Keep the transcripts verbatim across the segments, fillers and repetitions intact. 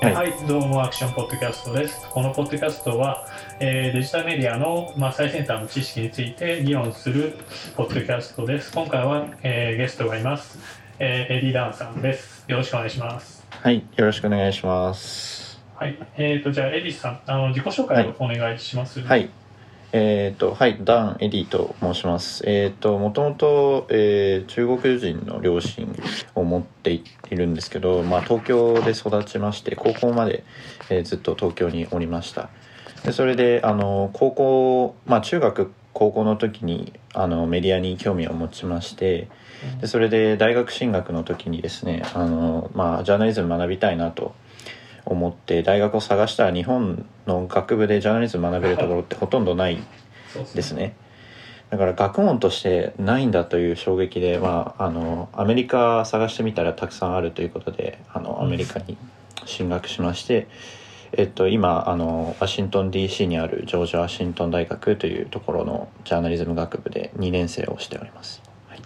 はい、はい、どうもアクションポッドキャストです。このポッドキャストは、えー、デジタルメディアの、まあ、最先端の知識について議論するポッドキャストです。今回は、えー、ゲストがいます、えー、エディ・ダンさんです。よろしくお願いします。はい、よろしくお願いします。はい、えっと、じゃあエディさん、あの自己紹介をお願いします。はい、はいえーとはい、ダン・エディと申します。えーと、もともと、えー、中国人の両親を持っているんですけど、まあ、東京で育ちまして高校まで、えー、ずっと東京におりました。でそれであの高校、まあ、中学高校の時にあのメディアに興味を持ちまして、でそれで大学進学の時にですねあの、まあ、ジャーナリズム学びたいなと思って大学を探したら日本の学部でジャーナリズム学べるところってほとんどないですね。だから学問としてないんだという衝撃で、まあ、あのアメリカ探してみたらたくさんあるということであのアメリカに進学しまして、えっと、今あのワシントン ディーシー にあるジョージ・ワシントン大学というところのジャーナリズム学部でにねんせいをしております。はい、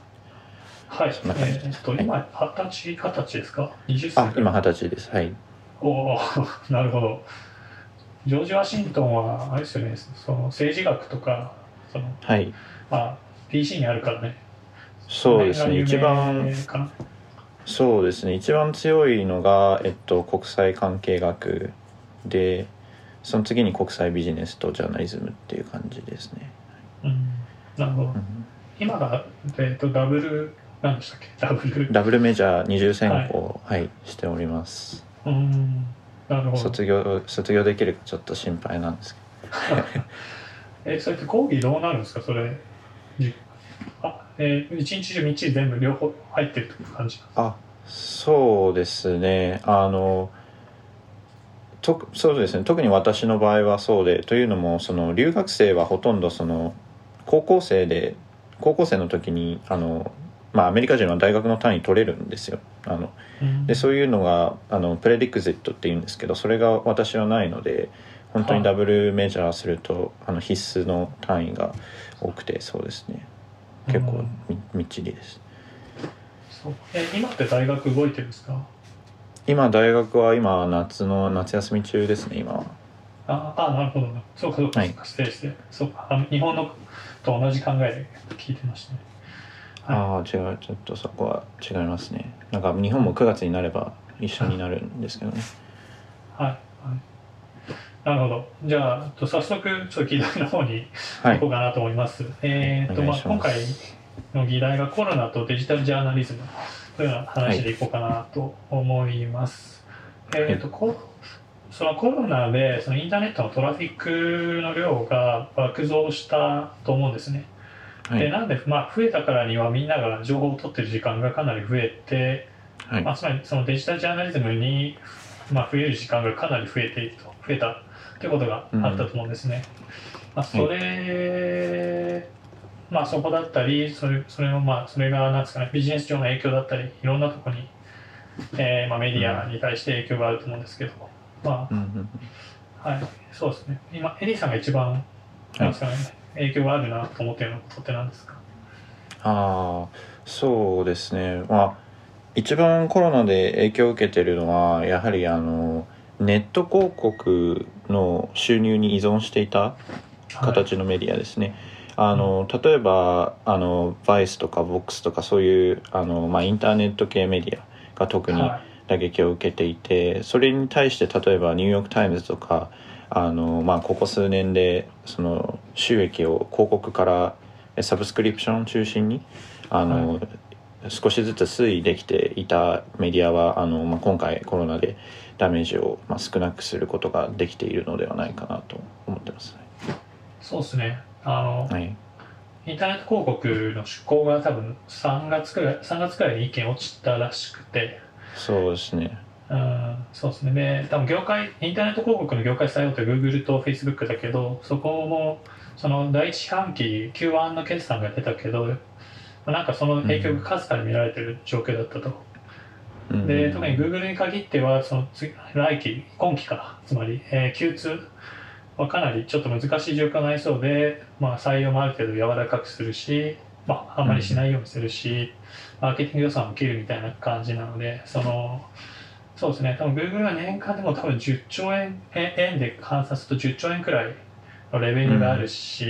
はい、えー、っと今はたち、はたちですか？はたちあ今はたちです。はい、おなるほど。ジョージ・ワシントンはあれですよね、その政治学とかその、はいまあ、ディーシー にあるからね。そうですね、一番そうですね一番強いのが、えっと、国際関係学で、その次に国際ビジネスとジャーナリズムっていう感じですね。うん、なるほど、うん、今が、えっと、ダブル何でしたっけダブルダブルメジャーにじゅう選考を、はいはい、しております。うん、なるほど。卒業、卒業できるかちょっと心配なんですけどえそれって講義どうなるんですか？それあ、えー、一日中みっちり全部両方入ってるという感じなんですか？あ、そうですね、あのとそうですね、特に私の場合はそうで、というのもその留学生はほとんどその高校生で高校生の時にあのまあ、アメリカ人は大学の単位取れるんですよ。あのでそういうのがあのプレリクジットっていうんですけど、それが私はないので本当にダブルメジャーするとあの必須の単位が多くて、そうですね結構 み, みっちりです。そうえ今って大学動いてるんですか？今大学は今夏の夏休み中ですね今は。ああなるほど、そうかそうか、はい、失礼して、そうかあの日本のと同じ考えで聞いてましたね。ああ違う、ちょっとそこは違いますね。なんか日本もくがつになれば一緒になるんですけどね。はい、はい、なるほど。じゃあ早速ちょっと議題の方に行こうかなと思います、はい、えー、っとまあ今回の議題がコロナとデジタルジャーナリズムというような話でいこうかなと思います、はい、えー、っとこそのコロナでそのインターネットのトラフィックの量が爆増したと思うんですね。でなんで、まあ、増えたからにはみんなが情報を取ってる時間がかなり増えて、はいまあ、つまりそのデジタルジャーナリズムに、まあ、増える時間がかなり増えていると増えたということがあったと思うんですね、うんまあ、それ、うんまあ、そこだったりそれ、それもまあそれがなんですかね、ビジネス上の影響だったりいろんなところに、えーまあ、メディアに対して影響があると思うんですけど、まあうんはい、そうですね。今エディさんが一番なんですかね、はい影響があるなと思っていることって何ですか？あそうですね、まあ、一番コロナで影響を受けているのはやはりあのネット広告の収入に依存していた形のメディアですね、はい、あの例えばあのバイスとかボックスとかそういうあの、まあ、インターネット系メディアが特に打撃を受けていて、はい、それに対して例えばニューヨークタイムズとかあのまあ、ここ数年でその収益を広告からサブスクリプションを中心にあの、はい、少しずつ推移できていたメディアはあの、まあ、今回コロナでダメージをまあ少なくすることができているのではないかなと思ってます。そうですね、あの、はい、インターネット広告の出稿が多分さんがつくらい、さんがつくらいにいっけん落ちたらしくて、そうですねうん、そうですね。で多分業界インターネット広告の業界最大手は Google と Facebook だけど、そこもその第一四半期 キューワン の決算が出たけどなんかその影響がかすかに見られてる状況だったと、うん、で特に Google に限ってはその次来期今期かつまり、えー、キューツー はかなりちょっと難しい状況になりそうで、まあ、採用もある程度柔らかくするし、まあ、あんまりしないようにするし、うん、マーケティング予算も切るみたいな感じなのでそのそうですね、多分 Google は年間でも多分じゅっちょうえん、円で換算するとじゅっちょうえんくらいのレベルがあるし、う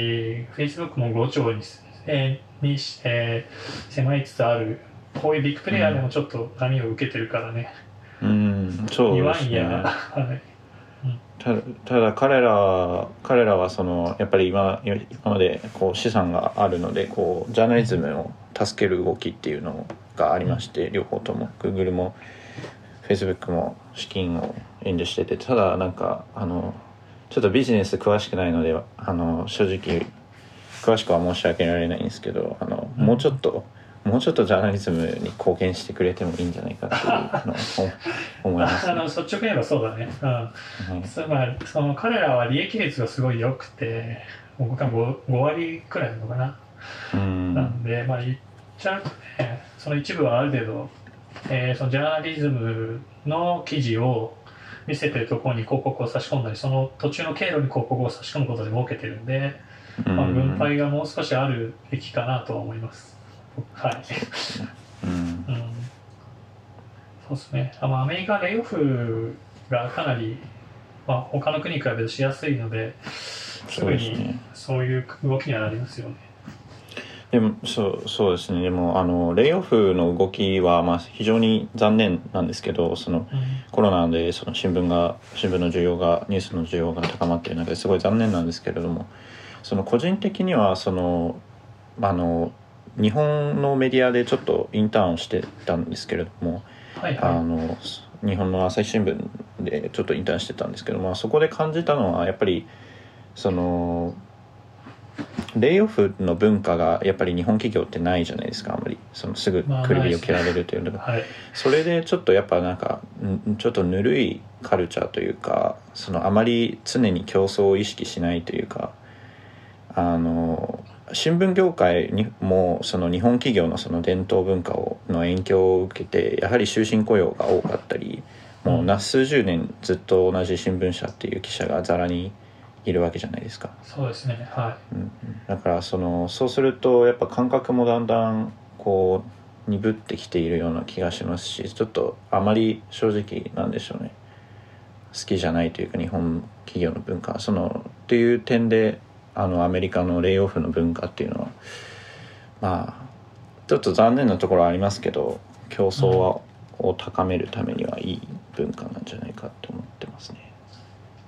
ん、Facebook もごちょうえんに、えーにえー、迫りつつある。こういうビッグプレイヤーでもちょっと波を受けてるからね。うん、そうですね。はい。ただ、ただ彼ら彼らはそのやっぱり今今までこう資産があるので、こうジャーナリズムを助ける動きっていうのがありまして、両方とも Google も Facebook も資金を援助してて、ただなんかあのちょっとビジネス詳しくないので、あの正直詳しくは申し上げられないんですけど、あのもうちょっともうちょっとジャーナリズムに貢献してくれてもいいんじゃないかっていうのを思います、ね、あの率直に言えばそうだね、うんはい、つまりその彼らは利益率がすごい良くて ごわりくらいなのかな、うん、なんで、まあ、言っちゃうとね、その一部はある程度、えー、そのジャーナリズムの記事を見せてるところに広告を差し込んだり、その途中の経路に広告を差し込むことで儲けてるんで、まあ、分配がもう少しあるべきかなとは思います、うんはいうんうん、そうですね。あのアメリカレイオフがかなり、まあ、他の国に比べてしやすいので、すぐにそういう動きにはなりますよね。でもそう、そうですね。でもあのレイオフの動きは、まあ、非常に残念なんですけど、その、うん、コロナでその新聞が新聞の需要がニュースの需要が高まっている中ですごい残念なんですけれども、その個人的にはそのあの日本のメディアでちょっとインターンをしてたんですけれども、はいはい、あの日本の朝日新聞でちょっとインターンしてたんですけど、まあ、そこで感じたのはやっぱりそのレイオフの文化がやっぱり日本企業ってないじゃないですか、あんまりそのすぐ首を切られるというのが、まあはい、それでちょっとやっぱなんかちょっとぬるいカルチャーというか、そのあまり常に競争を意識しないというか、あの新聞業界にもその日本企業のその伝統文化をの影響を受けて、やはり終身雇用が多かったり、もう数十年ずっと同じ新聞社っていう記者がざらにいるわけじゃないですか。そうですね、はい、うん、だからそのそうするとやっぱ感覚もだんだんこう鈍ってきているような気がしますし、ちょっとあまり正直なんでしょうね、好きじゃないというか日本企業の文化、そのっていう点であのアメリカのレイオフの文化っていうのは、まあちょっと残念なところはありますけど、競争は、うん、を高めるためにはいい文化なんじゃないかって思ってますね。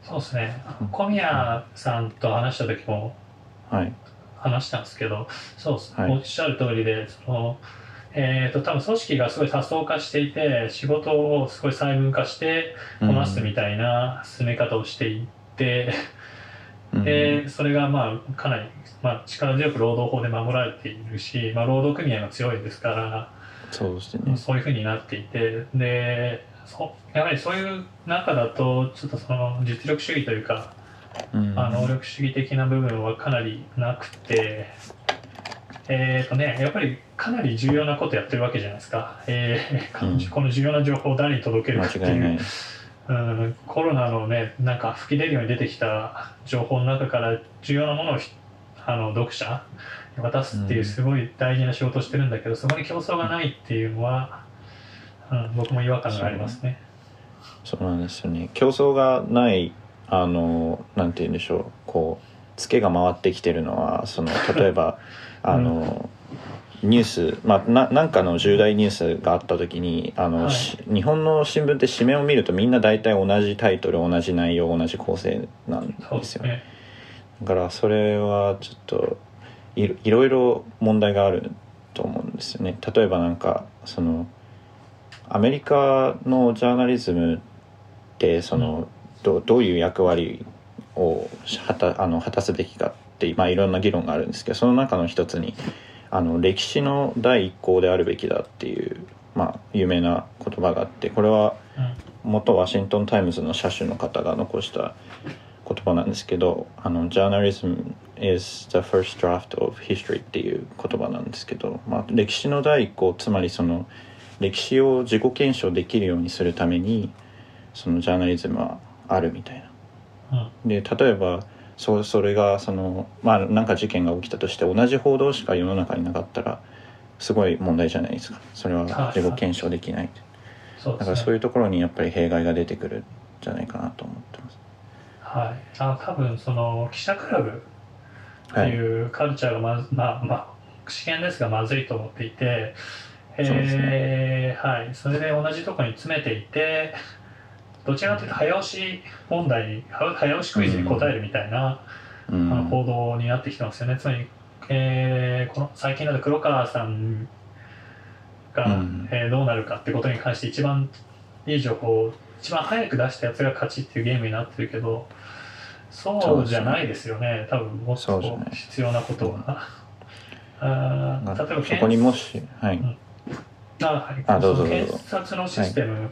そうですね、小宮さんと話した時も話したんですけど、はい、そうです、はい、おっしゃる通りで、その、えー、と多分組織がすごい多層化していて、仕事をすごい細分化してこなすみたいな進め方をしていって、うんでそれがまあかなり、まあ、力強く労働法で守られているし、まあ、労働組合が強いですから、そうですね、そういうふうになっていて、でそやはりそういう中だとちょっとその実力主義というか、うん、まあ、能力主義的な部分はかなりなくて、えーとね、やっぱりかなり重要なことやってるわけじゃないですか、えー、この重要な情報を誰に届けるかっていう、間違いない、うん、コロナのね、なんか吹き出るように出てきた情報の中から重要なものをあの読者に渡すっていうすごい大事な仕事をしてるんだけど、うん、そこに競争がないっていうのは、うん、僕も違和感がありますね。そうなんですよね、競争がないあのなんて言うんでしょう、こうツケが回ってきてるのは、その例えばあの、うんニュース、まあ、ななんかの重大ニュースがあった時にあの、はい、日本の新聞って紙面を見るとみんな大体同じタイトル、同じ内容、同じ構成なんですよね。だからそれはちょっといろ、いろいろ問題があると思うんですよね。例えばなんかそのアメリカのジャーナリズムってその ど, どういう役割をはたあの果たすべきかって、まあ、いろんな議論があるんですけど、その中の一つにあの歴史の第一項であるべきだっていう、まあ、有名な言葉があって、これは元ワシントン・タイムズの社主の方が残した言葉なんですけど、あの Journalism is the first draft of history っていう言葉なんですけど、まあ、歴史の第一項、つまりその歴史を自己検証できるようにするためにそのジャーナリズムはあるみたいな。で例えばそ, それがそのまあ何か事件が起きたとして、同じ報道しか世の中になかったらすごい問題じゃないですか。それは自己検証できない、はい、そうですね、だからそういうところにやっぱり弊害が出てくるんじゃないかなと思ってます。はい、あ、多分その記者クラブというカルチャーがまず、はい、まあまあ資源ですがまずいと思っていて、そうですね、えー、はい、それで同じところに詰めていて、どちらかというと早押し問題、早押しクイズに答えるみたいな、うん、あの報道になってきてますよね。つまり、えー、この最近だと黒川さんが、うんえー、どうなるかってことに関して一番いい情報を一番早く出したやつが勝ちっていうゲームになってるけど、そうじゃないですよね。多分もっと必要なことは、あ、例えばそこにもし、はい、うん、あ、はい、あ、どうぞどうぞ。検察のシステムっ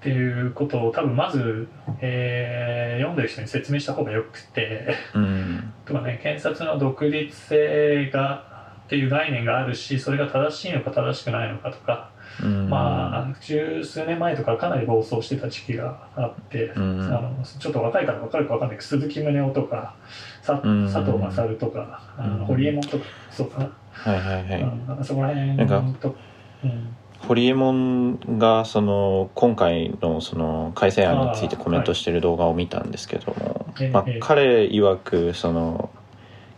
ていうことを多分まず、えー、読んでる人に説明した方がよくて、うん、とかね、検察の独立性がっていう概念があるし、それが正しいのか正しくないのかとか、うん、まあ十数年前とかかなり暴走してた時期があって、うん、あのちょっと若いから分かるか分かんないけど、鈴木宗男とかさ、うん、佐藤勝とか、うん、あの堀江門とか、そうかな、はいはいはい、あのそこら辺となんか、うん、堀江門がその今回のその改正案についてコメントしてる動画を見たんですけども、はい、まあ、彼曰くその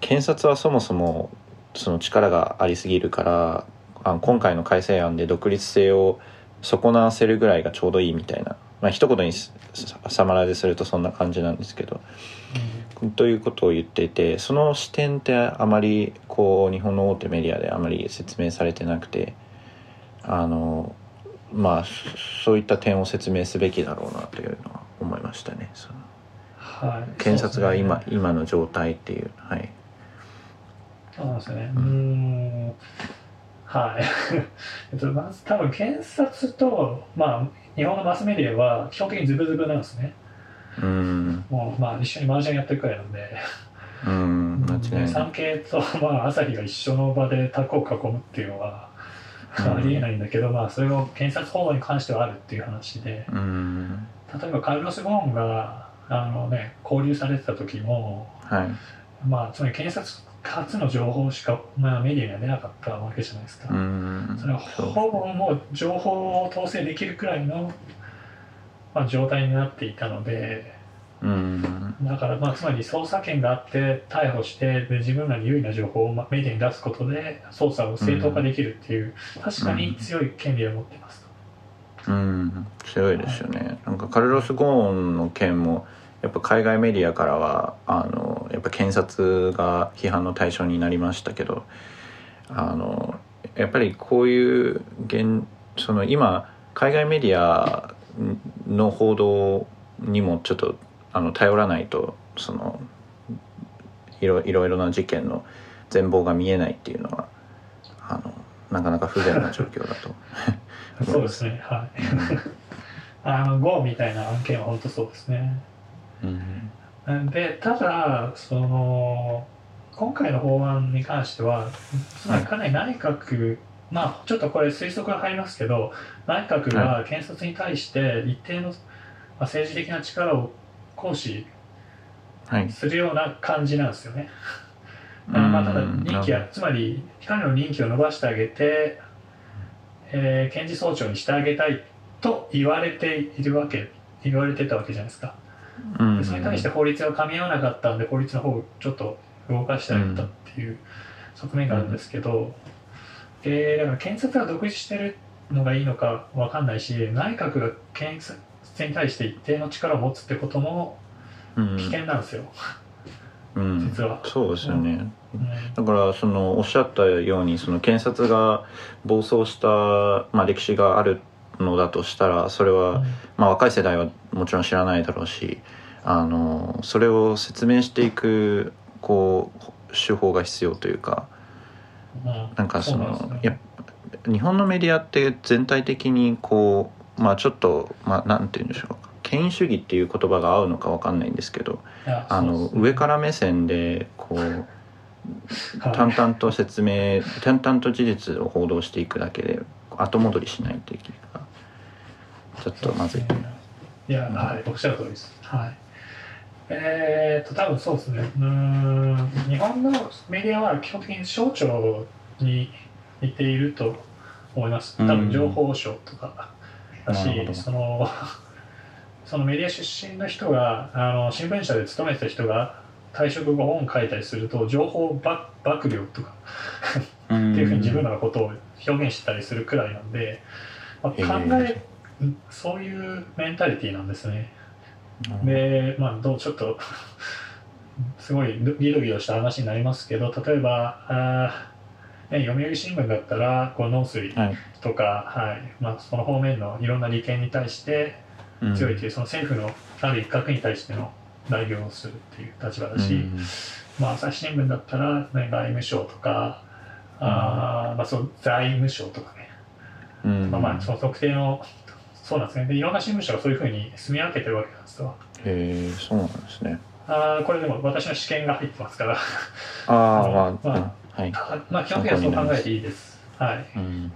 検察はそもそもその力がありすぎるから、あ、今回の改正案で独立性を損なわせるぐらいがちょうどいいみたいな、まあ一言にサマライズするとそんな感じなんですけど、うん、ということを言っていて、その視点ってあまりこう日本の大手メディアであまり説明されてなくて、あのまあそういった点を説明すべきだろうなというのは思いましたね。その、はい、検察が 今,、ね、今の状態っていう、はい。そうなんですね。うん、うーん、はい。えっとまず多分検察と、まあ日本のマスメディアは基本的にズブズブなんですね。うん。もうまあ一緒にマージャンやってるくらいなんで。うん。間違いない。産経とまあ朝日が一緒の場でタコを囲むっていうのは、うん、ありえないんだけど、まあそれを検察報道に関してはあるっていう話で。うん。例えばカルロス・ゴーンがあのね拘留されてた時も、はい。まあつまり検察初の情報しか、まあ、メディアには出なかったわけじゃないですか。うん、それはほぼもう情報を統制できるくらいの、まあ、状態になっていたので、うん、だから、まあ、つまり捜査権があって逮捕してで自分らに有利な情報をメディアに出すことで捜査を正当化できるっていう、うん、確かに強い権利を持ってます。うん、強いですよね、はい、なんかカルロス・ゴーンの件もやっぱ海外メディアからはあのやっぱ検察が批判の対象になりましたけど、あのやっぱりこういう現その今海外メディアの報道にもちょっとあの頼らないとそのいろいろな事件の全貌が見えないっていうのはあのなかなか不便な状況だとそうですね、はいあのゴーみたいな案件は本当そうですね。うん、でただその今回の法案に関してはつまりかなり内閣、はい、まあちょっとこれ推測が入りますけど、内閣が検察に対して一定の、まあ、政治的な力を行使するような感じなんですよね、はい、まあただ任期はつまり彼の任期を延ばしてあげて、えー、検事総長にしてあげたいと言われているわけ言われてたわけじゃないですか。でそれに対して法律が噛み合わなかったんで法律の方をちょっと動かしてあげたっていう側面があるんですけど、でだから検察が独立してるのがいいのか分かんないし、内閣が検察に対して一定の力を持つってことも危険なんですよ、うんうん、実はそうですよね、うん、だからそのおっしゃったようにその検察が暴走した、まあ、歴史があるのだとしたらそれは、うん、まあ、若い世代はもちろん知らないだろうし、あのそれを説明していくこう手法が必要というか、なんかその、いや、日本のメディアって全体的にこう、まあ、ちょっと、まあ、なんて言うんでしょう、権威主義っていう言葉が合うのか分かんないんですけど、あの上から目線でこう淡々と説明淡々と事実を報道していくだけで後戻りしないといけないからちょっとまずい、ね、いや、うん、はい、おっしゃる通りです。はい。えー、っと多分そうですね。うーん、日本のメディアは基本的に省庁に似ていると思います。多分情報省とか、だし、そのそのメディア出身の人があの新聞社で勤めてた人が退職後本書いたりすると情報爆量とかっていうふうに自分らのことを表現してたりするくらいなんで、まあ、考えそういうメンタリティなんですね。で、まあ、どうちょっとすごいギドギドした話になりますけど、例えばあ、ね、読売新聞だったらこう農水とか、はいはい、まあ、その方面のいろんな利権に対して強いという、うん、その政府のある一角に対しての代表をするっていう立場だし、うん、まあ、朝日新聞だったら、ね、外務省とか、うん、あ、まあ、そう財務省とかね、うん、まあ、まあその特定のそうなんですね。で、いろんな新聞社がそういうふうに住み分けてるわけなんですよ。へえ、そうなんですね。あ、これでも私の試験が入ってますからああ、まあ、うん、はい、まあ基本的にはそう考えていいです。はい、うん。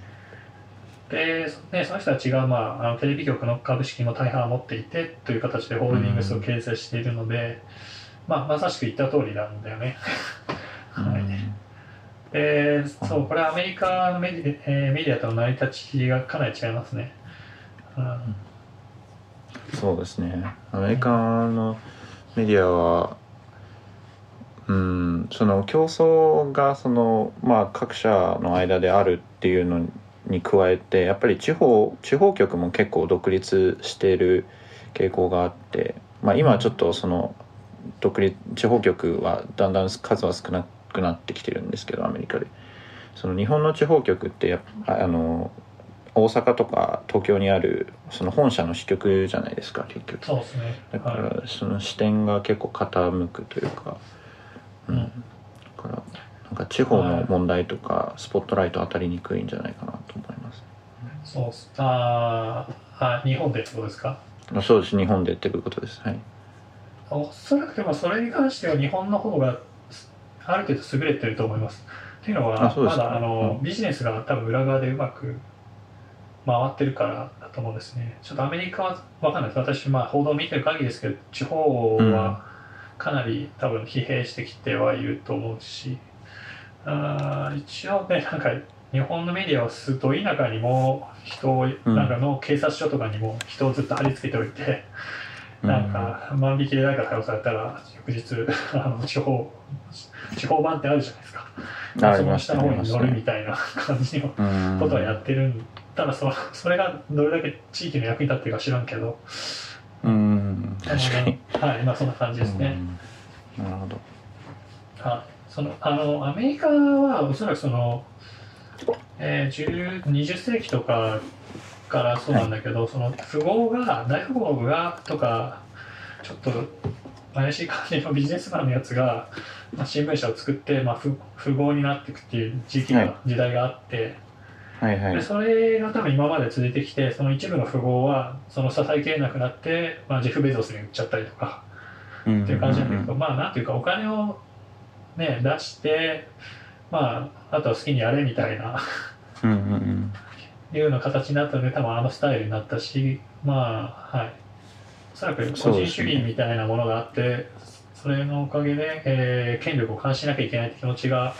で、ね、その人たちが、まあ、あのテレビ局の株式の大半を持っていてという形でホールディングスを形成しているので、うん、まあ、まさしく言った通りなんだよね、はい、うん、で、そう、これはアメリカのメディ、えー、メディアとの成り立ちがかなり違いますね。うん、そうですね。アメリカのメディアは、うん、その競争がその、まあ、各社の間であるっていうのに加えて、やっぱり地方、地方局も結構独立している傾向があって、まあ、今はちょっとその独立地方局はだんだん数は少なくなってきてるんですけど、アメリカでその日本の地方局ってやっぱあの大阪とか東京にあるその本社の支局じゃないですか、結局。そうですね。だからその視点が結構傾くというか、うん、うん、だからなんか地方の問題とかスポットライト当たりにくいんじゃないかなと思います。そうっす。ああ、日本でってことですか？そうです、日本でっていうことです。はい。おそらくでもそれに関しては日本の方がある程度優れてると思います。っていうのは、まだあの、うん、ビジネスが多分裏側でうまく回ってるからだと思うんですね。ちょっとアメリカは分かんないです。私、まあ、報道を見てる限りですけど、地方はかなり多分疲弊してきてはいると思うし、あ、一応ね、なんか日本のメディアをすると田舎にも人を、なんかの警察署とかにも人をずっと貼り付けておいて、うん、なんか万引きで誰か逮捕されたら翌日あの地方地方版ってあるじゃないですか。その下の方に乗るみたいな感じのことはやってるんで、ただ そ, それがどれだけ地域の役に立ってるか知らんけど、うん、確かに、はい、まあそんな感じですね。うん、なるほど。はそのあのアメリカはおそらくその、えー、にじゅっせいきとかからそうなんだけど、はい、その富豪が大富豪がとかちょっと怪しい感じのビジネスマンのやつが、まあ、新聞社を作って、まあ、富豪になっていくっていう時期が、はい、時代があって。はいはい、でそれが多分今まで続いてきて、その一部の富豪はその支えきれなくなって、まあ、ジェフ・ベゾスに売っちゃったりとかっていう感じなんだけど、まあなんていうかお金を、ね、出して、まあ、あとは好きにやれみたいなうんうん、うん、いうような形になったので、多分あのスタイルになったし、まあはい、おそらく個人主義みたいなものがあって、そうですね、それのおかげで、えー、権力を監視しなきゃいけないって気持ちが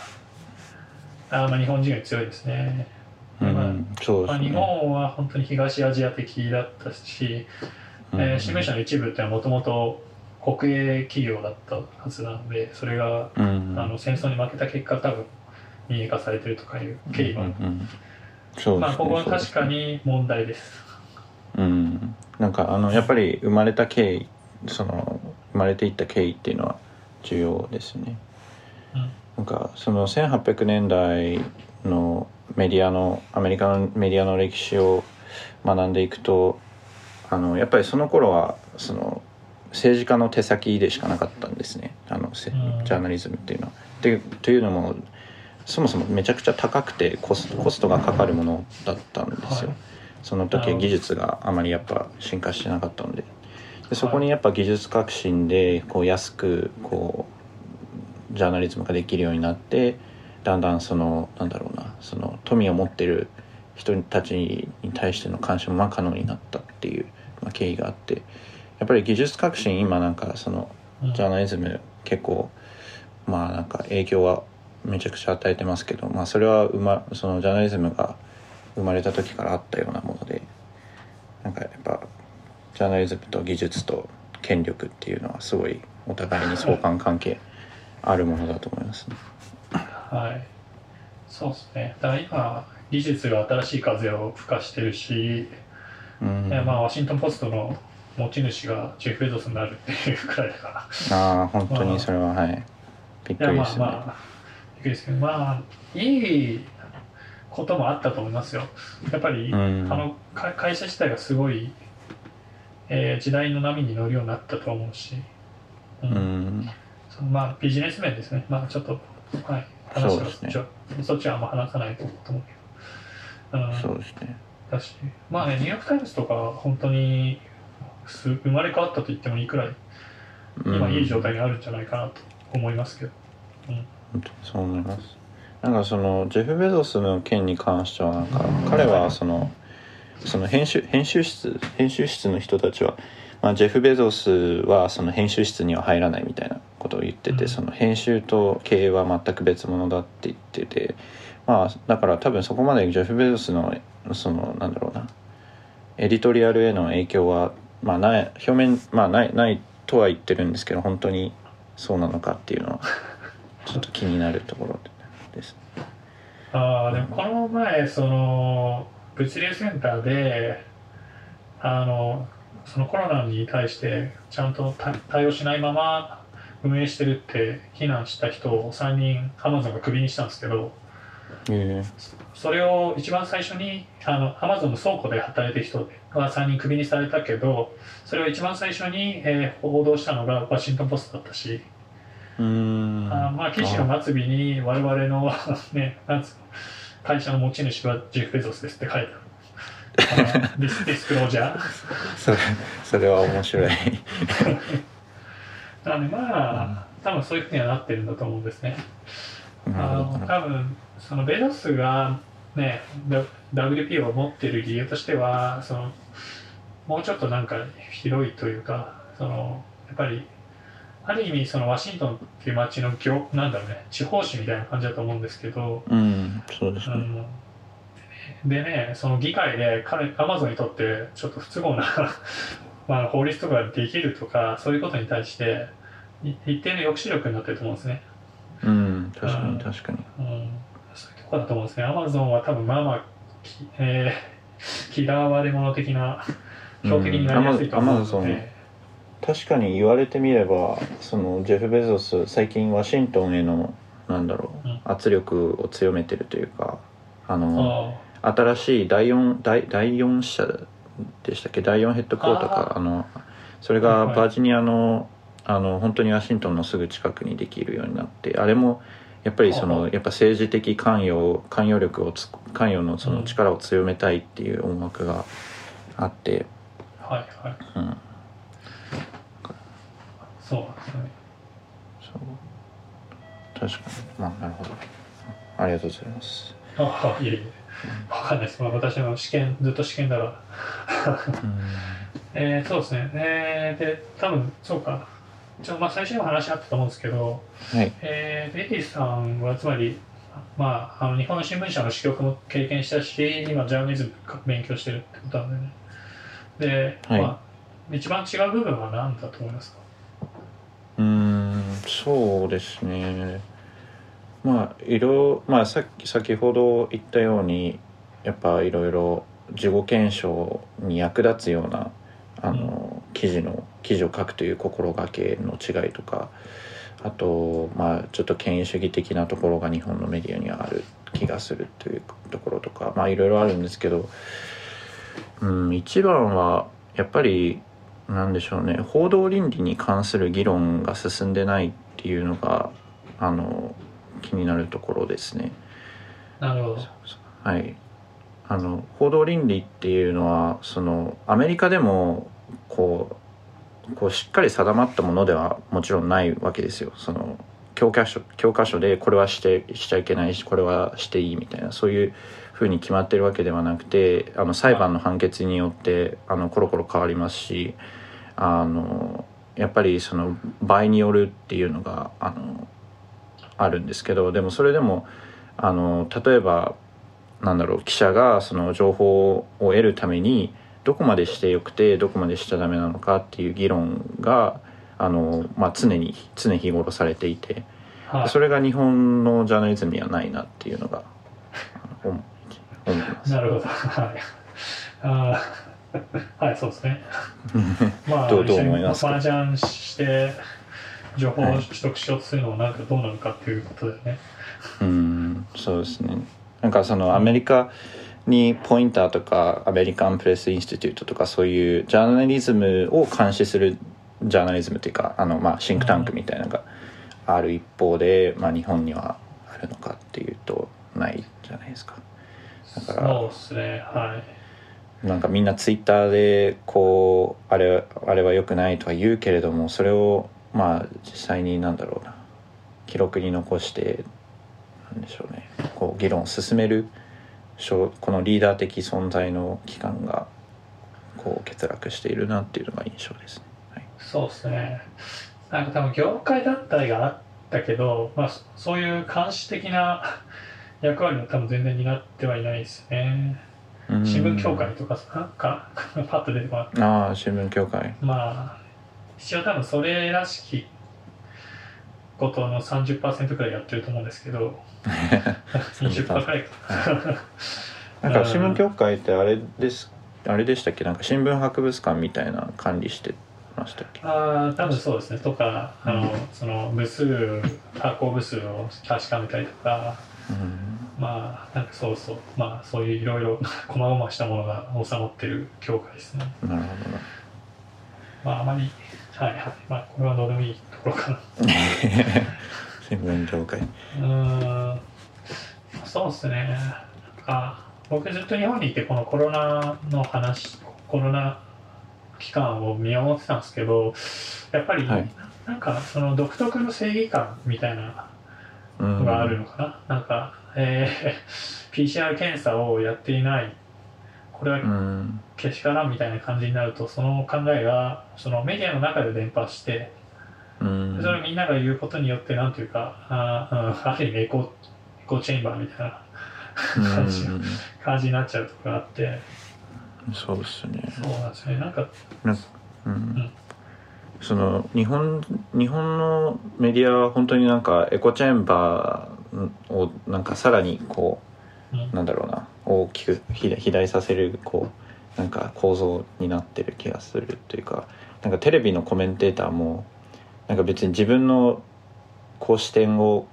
あ、まあ、日本人より強いですね。日本は本当に東アジア的だったし、うんえー、新聞社の一部ってもともと国営企業だったはずなので、それが、うん、あの戦争に負けた結果多分民営化されてるとかいう経緯は、うんうんそうですね、まあここは確かに問題です。う, ですね、うん、なんかあのやっぱり生まれた経緯、その生まれていった経緯っていうのは重要ですね。うん、なんかそのせんはっぴゃくねんだいのメディアのアメリカのメディアの歴史を学んでいくと、あのやっぱりその頃はその政治家の手先でしかなかったんですね、あのジャーナリズムっていうのは。でというのもそもそもめちゃくちゃ高くてコス、コストがかかるものだったんですよ。その時技術があまりやっぱ進化してなかったので、でそこにやっぱ技術革新でこう安くこうジャーナリズムができるようになって、だんだんそのなんだろうな、その富を持ってる人たちに対しての監視も可能になったっていう、まあ、経緯があって、やっぱり技術革新、今なんかそのジャーナリズム結構まあなんか影響はめちゃくちゃ与えてますけど、まあ、それは、ま、そのジャーナリズムが生まれた時からあったようなもので、なんかやっぱジャーナリズムと技術と権力っていうのはすごいお互いに相関関係あるものだと思いますね。はい、そうですね。だから今技術が新しい風を吹かしてるし、うんまあ、ワシントンポストの持ち主がジェフ・ベゾスになるっていうくらいだから。ああ本当にそれは、まあ、はい。びっくりですね。まあまあびっくりですけど、まあいいこともあったと思いますよ。やっぱり、うん、あの会社自体がすごい、えー、時代の波に乗るようになったと思うし、うんうん、そのまあビジネス面ですね。まあちょっとはい話はそっちは、そっちはあんま話さないと思うけど、うん、そうですね。だしまあねニューヨークタイムズとか本当に生まれ変わったと言ってもいいくらい今いい状態にあるんじゃないかなと思いますけど、うんうん、本当にそう思います。なんかそのジェフ・ベゾスの件に関してはなんか彼はその、その編集、編集室、編集室の人たちは、まあ、ジェフ・ベゾスはその編集室には入らないみたいなことを言ってて、その編集と経営は全く別物だって言ってて、まあ、だから多分そこまでジェフ・ベゾスの、そのなんだろうなエディトリアルへの影響は、まあ、ない表面、まあ、ない、ないとは言ってるんですけど本当にそうなのかっていうのはちょっと気になるところです。あでもこの前その物流センターであのそのコロナに対してちゃんと対応しないまま運営してるって非難した人をさんにんアマゾンがクビにしたんですけど、えー、それを一番最初にあのアマゾンの倉庫で働いてる人がさんにんクビにされたけど、それを一番最初に、えー、報道したのがワシントン・ポストだったし、うーんあまあ記事の末尾に我々のねなんつうの会社の持ち主はジェフ・ベゾスですって書いてあるディスディスクロージャーそれそれは面白いなのでまあ多分そういうふうにはなってるんだと思うんですね。あの多分そのベゾスがね ダブリューピーオー を持ってる理由としてはそのもうちょっとなんか広いというかそのやっぱりある意味そのワシントンっていう街のなんだろうね地方紙みたいな感じだと思うんですけど、うん、そうですね、うん、でねその議会で彼アマゾンにとってちょっと不都合なまあ法律とかできるとかそういうことに対して一定の抑止力になってると思うんですね。うん確かに確かに、うん、そういうところだと思うんですね。アマゾンは多分まあまあ、えー、嫌われ者的な標的になりやすいと思うんですね、うん確かに言われてみればそのジェフ・ベゾス最近ワシントンへのなんだろう、うん、圧力を強めてるというかあのあ新しいだいよん 第, だいよん支社でしたっけだいよんヘッドコートかああのそれがバージニア の,、はい、あの本当にワシントンのすぐ近くにできるようになってあれもやっぱりそのやっぱ政治的関与関与力をつ関与 の, その力を強めたいっていう思惑があって、うん、はいはい、うんそうなんですね。そう確かに、まあ、なるほど。ありがとうございます。ああ、いえいえ。わかんないです。まあ、私の試験、ずっと試験だから。えー、そうですね。えー、で、多分そうか。ちょまあ、最初にも話あったと思うんですけど、はい、えー、ベティさんはつまり、まあ、あの日本の新聞社の支局も経験したし、今、ジャーナリズム勉強してるってことなんでね。で、はい、まあ、一番違う部分は何だと思いますか？うーんそうですね、まあいろまあ、さっき先ほど言ったようにやっぱいろいろ自己検証に役立つようなあの記事の記事を書くという心がけの違いとかあと、まあ、ちょっと権威主義的なところが日本のメディアにはある気がするというところとか、まあ、いろいろあるんですけど、うん、一番はやっぱりなんでしょうね、報道倫理に関する議論が進んでないっていうのがあの気になるところですね。なるほど。はい、あの報道倫理っていうのはそのアメリカでもこう、こうしっかり定まったものではもちろんないわけですよ。その教科書、教科書でこれはしてしちゃいけないしこれはしていいみたいなそういうふうに決まってるわけではなくてあの裁判の判決によってあのコロコロ変わりますしあのやっぱりその場合によるっていうのが あのあるんですけどでもそれでもあの例えばなんだろう記者がその情報を得るためにどこまでしてよくてどこまでしちゃダメなのかっていう議論があの、まあ、常に常日頃されていて、はい、それが日本のジャーナリズムにはないなっていうのが思います。なるほど、はいあはい、そうですね。まあ、どうどう思いますか。マージャンして情報を取得しようとするのもなんかどうなるかっていうことだよね。うん、そうですね。なんかそのアメリカにポインターとかアメリカンプレスインスティテュートとかそういうジャーナリズムを監視するジャーナリズムっていうかあのまあシンクタンクみたいなのがある一方で、まあ、日本にはあるのかっていうとないじゃないですか。だからそうですね、はい。なんかみんなツイッターでこうあれあれは良くないとは言うけれどもそれをまあ実際に何だろうな記録に残してなんでしょうねこう議論を進めるこのリーダー的存在の機関がこう欠落しているなっていうのが印象ですね、はい、そうですね。なんか多分業界団体があったけど、まあ、そういう監視的な役割も多分全然担ってはいないですね。新聞協会とかさかパッと出てこなくてああ新聞協会まあ一応多分それらしきことの さんじゅっパーセント くらいやってると思うんですけどにじゅっパーセント くらいかなんか新聞協会ってあれですあれでしたっけなんか新聞博物館みたいな管理してましたっけ。ああ多分そうですねとかあのその部数発行部数を確かめたりとか、うんまあ、なんかそうそう、まあ、そういういろいろこまごましたものが収まってる教会ですね。なるほど。まああまりはいはい、まあ、これはどうでもいいところかな。新聞教会。うん、そうですね。あ、僕ずっと日本にいてこのコロナの話、コロナ期間を見守ってたんですけど、やっぱり、はい、なんかその独特の正義感みたいなのがあるのかな。なんか。えー、ピーシーアール 検査をやっていないこれはけしからんみたいな感じになると、うん、その考えがそのメディアの中で伝播して、うん、それをみんなが言うことによってなんていうか あ, ある意味エコ、エコチェンバーみたいな感じ、うん、感じになっちゃうとかあってそうですね。そうなんですね。なんかな、うんうんその日本、日本のメディアは本当になんかエコチェンバーをなんかさらにこうなんだろうな大きく肥大させるこうなんか構造になってる気がするというか、なんかテレビのコメンテーターもなんか別に自分のこう視点を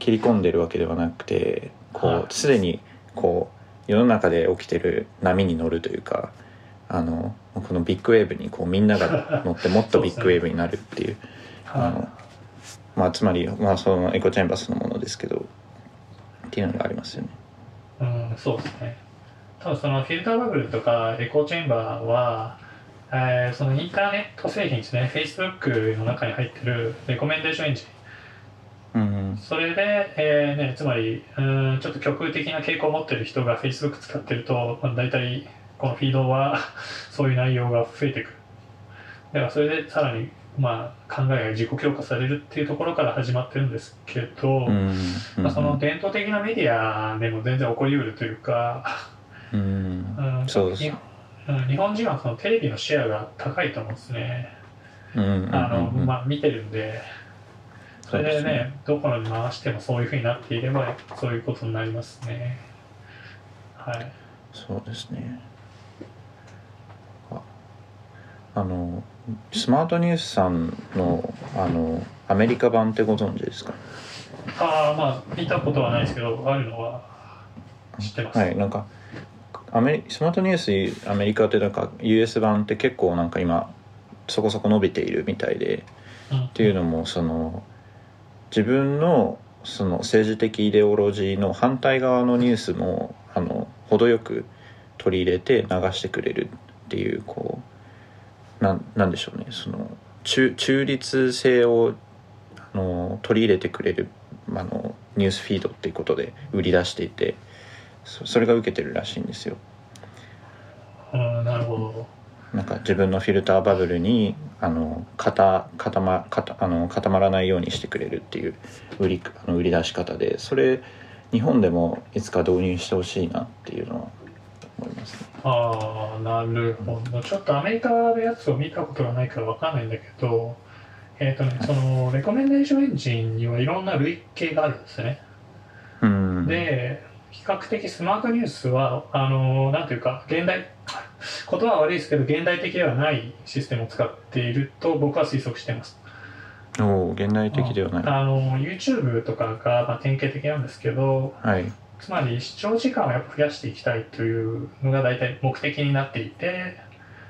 切り込んでるわけではなくてこうすでにこう世の中で起きてる波に乗るというか。あのこのビッグウェーブにこうみんなが乗ってもっとビッグウェーブになるっていうあの、まあ、つまり、まあ、そのエコチェンバスのものですけどっていうのがありますよね。うん、そうですね。多分そのフィルターバブルとかエコチェンバーは、えー、そのインターネット製品ですね Facebook の中に入ってるレコメンデーションエンジン、うん、それで、えーね、つまりうんちょっと極右的な傾向を持ってる人が Facebook 使ってると、まあ、大体このフィードはそういう内容が増えてくる。だからそれでさらにまあ考えが自己強化されるっていうところから始まってるんですけど、うんまあ、その伝統的なメディアでも全然起こりうるというか、うんうん、そうです。日本人はそのテレビのシェアが高いと思うんですね。あのまあ見てるんで、それでね、そうですね。どこに回してもそういうふうになっていればそういうことになりますね。はい。そうですね。あのスマートニュースさん の, あのアメリカ版ってご存知ですか。ああまあ見たことはないですけどあるのは知ってます。はいなんかアメスマートニュースアメリカってなんか ユーエス 版って結構なんか今そこそこ伸びているみたいで、うん、っていうのもその自分 の, その政治的イデオロギーの反対側のニュースもあの程よく取り入れて流してくれるっていうこう。な, なんでしょうねその 中, 中立性をあの取り入れてくれるあのニュースフィードっていうことで売り出していて そ, それが受けてるらしいんですよ。あなるほど。なんか自分のフィルターバブルにあの 固, 固, ま固, あの固まらないようにしてくれるっていう売 り, あの売り出し方でそれ日本でもいつか導入してほしいなっていうのは思いますね。ああ、なるほど。ちょっとアメリカのやつを見たことがないから分かんないんだけど、えっとね、そのレコメンデーションエンジンにはいろんな類型があるんですね。うん、で、比較的スマートニュースはあのなんていうか現代言葉は悪いですけど現代的ではないシステムを使っていると僕は推測しています。おお、現代的ではない。あの YouTube とかがまあ典型的なんですけど、はい、つまり視聴時間をやっぱ増やしていきたいというのが大体目的になっていて、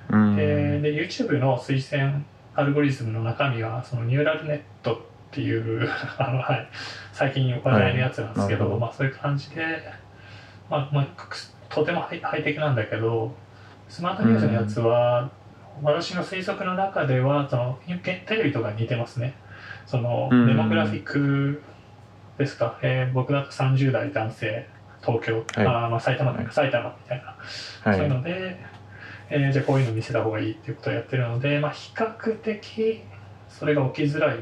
うん、で, で YouTube の推薦アルゴリズムの中身はそのニューラルネットっていうあの、はい、最近話題のやつなんですけど、はい、まあ、そういう感じで、まあまあ、とてもハイテクなんだけどスマートニュースのやつは、うん、私の推測の中ではそのテレビとかに似てますね。そのデモグラフィックですか、うん、えー、僕だとさんじゅう代男性東京、はい、あ、まあ、埼玉とか埼玉みたいな、はい、そういうので、えー、じゃあこういうの見せた方がいいっていうことをやってるので、まあ、比較的それが起きづらい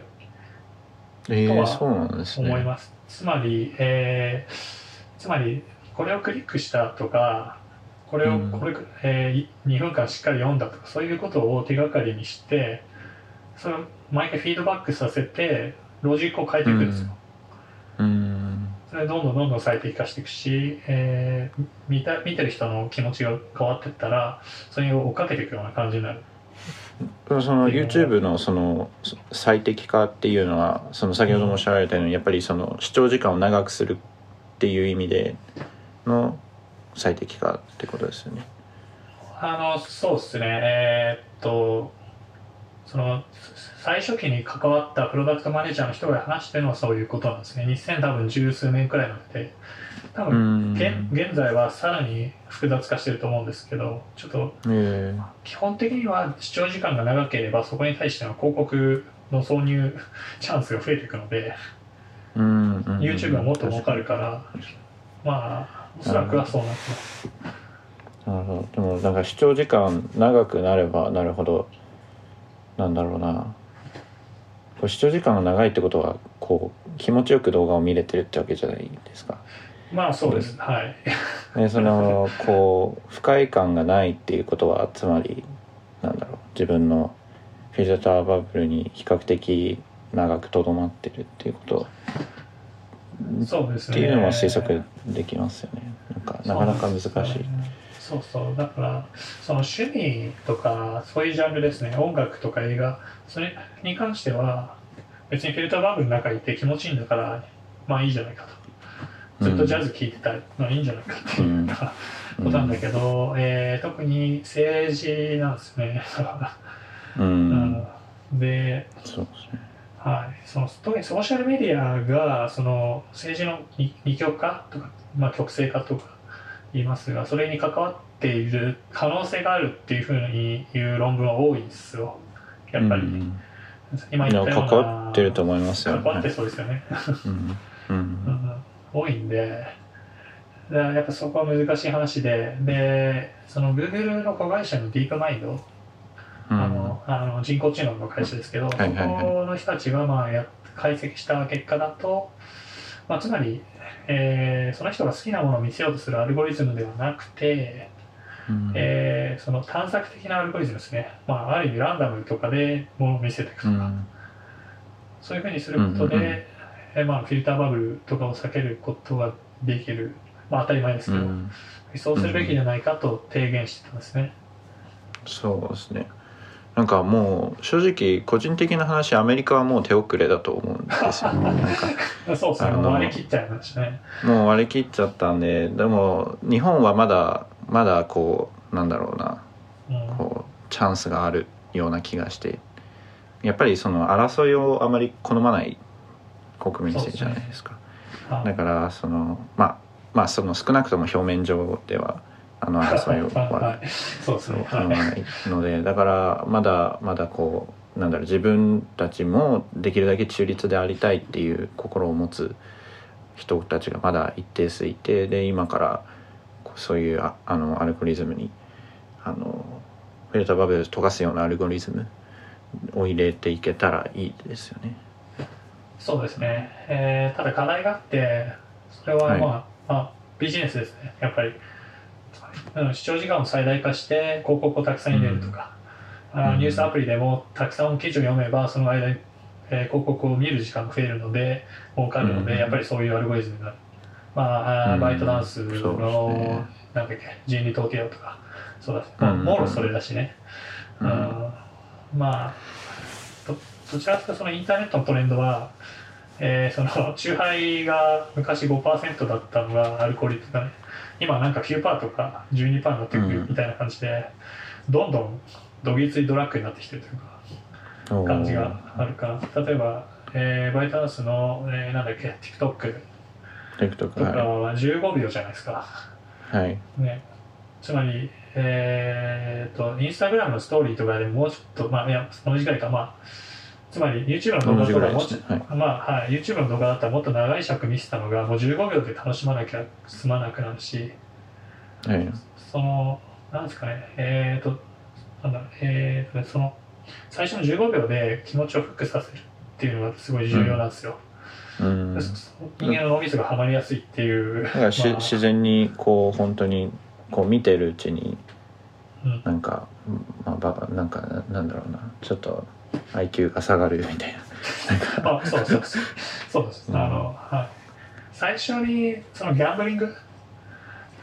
とは思います。つまり、えー、つまりこれをクリックしたとかこれをこれ、うん、えー、にふんかんしっかり読んだとかそういうことを手がかりにしてそれを毎回フィードバックさせてロジックを変えていくんですよ。うんうん、それどんどんどんどん最適化していくし、えー、見た見てる人の気持ちが変わっていったらそれを追っかけていくような感じになる。その YouTube の, その最適化っていうのはその先ほど申し上げたようにやっぱりその視聴時間を長くするっていう意味での最適化ってことですよね。あのそうですね、えー、っとその最初期に関わったプロダクトマネージャーの人が話してるのはそういうことなんですね。にせんじゅうすうねんくらいなので多分 現, 現在はさらに複雑化してると思うんですけどちょっと基本的には視聴時間が長ければそこに対しての広告の挿入チャンスが増えていくので、うんうんうん、YouTube はもっと儲かるからまあおそらくはそうなってます。なるほど。でもなんか視聴時間長くなればなるほどなんだろうなこれ視聴時間が長いってことはこう気持ちよく動画を見れてるってわけじゃないですか。まあそうです、はい、でそのこう不快感がないっていうことはつまりなんだろう自分のフィルターバブルに比較的長くとどまってるっていうことそうですね、っていうのは推測できますよね。なんかなかなか難しい。そうそう、だからその趣味とかそういうジャンルですね、音楽とか映画それに関しては別にフィルターバブルの中にいて気持ちいいんだからまあいいじゃないかと、ずっとジャズ聴いてたのいいんじゃないかっていうことなんだけど、うん、えー、特に政治なんですね。うん、で、そうですね、はい、その特にソーシャルメディアがその政治の二極化とか、まあ、極性化とか言いますがそれに関わっている可能性があるっていうふうに言う論文は多いんですよやっぱり、うん、今言ったような関わってると思いますよね。関わってそうですよね、うんうん、多いんでだからやっぱそこは難しい話ででその Google の子会社の DeepMindあのあの人工知能の会社ですけど、はいはいはい、そこの人たちがまあや解析した結果だと、まあ、つまり、えー、その人が好きなものを見せようとするアルゴリズムではなくて、うん、えー、その探索的なアルゴリズムですね、まあ、ある意味ランダムとかでものを見せていくとか、うん、そういうふうにすることで、うんうんうん、えーまあ、フィルターバブルとかを避けることができる、まあ、当たり前ですけど、うん、そうするべきじゃないかと提言してたんですね。そうですね。なんかもう正直個人的な話アメリカはもう手遅れだと思うんですよね。なんかそうそう、もう割り切っちゃいましたね。もう割り切っちゃったんで、でも日本はまだまだこうなんだろうな、うん、こうチャンスがあるような気がして、やっぱりその争いをあまり好まない国民性じゃないですか。そうですね。だからそのまあまあその少なくとも表面上では。あの争いはそうそうないのでだからまだまだこうなんだろう自分たちもできるだけ中立でありたいっていう心を持つ人たちがまだ一定数いてで今からそういうああのアルゴリズムにあのフィルターバブルを溶かすようなアルゴリズムを入れていけたらいいですよね。そうですね、えー、ただ課題があってそれはまあ、はい、まあ、ビジネスですねやっぱり。あの視聴時間を最大化して広告をたくさん入れるとか、うん、あニュースアプリでもたくさん記事を読めばその間に、えー、広告を見る時間が増えるので儲かるので、うん、やっぱりそういうアルゴリズムになる。まあ、うん、バイトダンスのなんか人理統計とかそうだ、まあ、もろそれだしね、うん、あまあ ど, どちらかというとそのインターネットのトレンドは、えー、そのチューハイが昔 ごパーセント だったのがアルコールとかね、今なんか きゅうパーセント とか じゅうにパーセント になってくるみたいな感じで、うん、どんどんどぎついドラッグになってきてるというか感じがあるから、例えば、えー、バイトダンスの、えー、なんだっけ TikTokとかはじゅうごびょうじゃないですか、はいね、つまり、えー、とインスタグラムのストーリーとかでもうちょっと、まあ、いやその短いか、まあ、つまり YouTube の動画とかも、はいまあはい、YouTube の動画だったらもっと長い尺見せたのがもうじゅうごびょうで楽しまなきゃ済まなくなるし、はい、そのなんですかねえっ、ー、となんだろう、えーとその最初のじゅうごびょうで気持ちをフックさせるっていうのがすごい重要なんですよ、うんうん、人間の脳みそがはまりやすいっていうだからし、まあ、自然にこう本当にこう見てるうちになんか、うんまあ、なんかなんだろうなちょっと アイキュー が下がるみたい な, なんかあそうそうそうそうです、うんあのはい、最初にそのギャンブリング、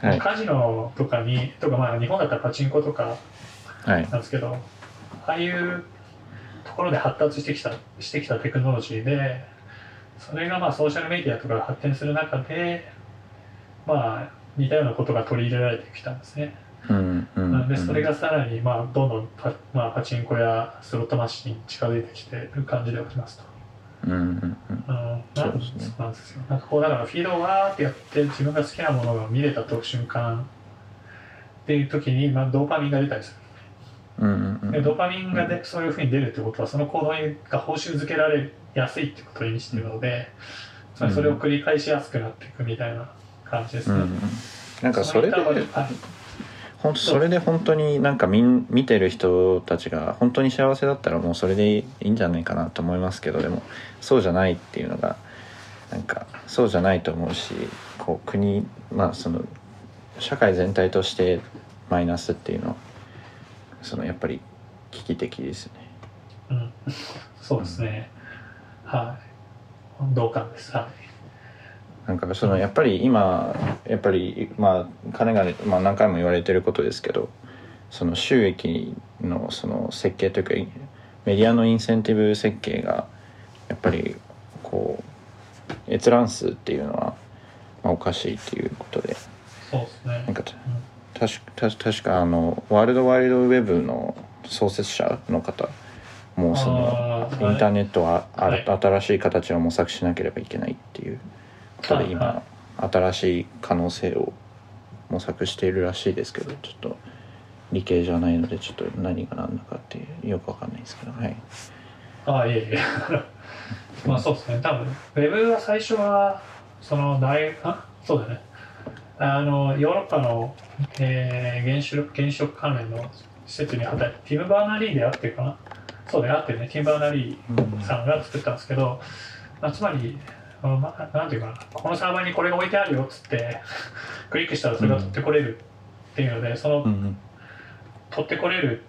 はい、カジノとかにとか、まあ、日本だったらパチンコとかなんですけど、はい、ああいうところで発達してきたしてきたテクノロジーでそれがまあソーシャルメディアとかが発展する中で、まあ、似たようなことが取り入れられてきたんですね、うんうん、なのでそれがさらにまあどんどん パ,、まあ、パチンコやスロットマシンに近づいてきている感じでおりますと、うんうんうん、あのなんですね、なんですよなんかこうだからフィードをわーってやって自分が好きなものが見れた瞬間っていう時に、まあ、ドーパミンが出たりする、うんうんうん、でドーパミンがでそういうふうに出るってことはその行動が報酬づけられる安いってことを意味しているので、うん、それを繰り返しやすくなっていくみたいな感じですね、うん、なんかそれで本当それで本当になんか見てる人たちが本当に幸せだったらもうそれでいいんじゃないかなと思いますけど、でもそうじゃないっていうのがなんかそうじゃないと思うし、こう国まあその社会全体としてマイナスっていうのはそのやっぱり危機的ですね、うん、そうですね、うんはい、同感です、はい、なんかそのやっぱり今やっぱりまあ金が、まあ、何回も言われてることですけど、その収益のその設計というかメディアのインセンティブ設計がやっぱりこう閲覧数っていうのは、まあ、おかしいっていうことで、そうですね、なんかたし確か、確かあのワールドワイドウェブの創設者の方もうそのインターネットは新しい形を模索しなければいけないっていうことで今新しい可能性を模索しているらしいですけど、ちょっと理系じゃないのでちょっと何が何だかってよく分かんないですけど、はいああいえいえまあそうですね、多分 Web は最初はその大あそうだねあのヨーロッパの、えー、原子力原子力関連の施設に働いてティム・バーナーリーであってるかなそうであってね、ティンバーナリーさんが作ったんですけど、うんまあ、つまり、まあ、なんていうかなこのサーバーにこれが置いてあるよっつってクリックしたらそれが取ってこれるっていうので、うん、その、うん、取ってこれる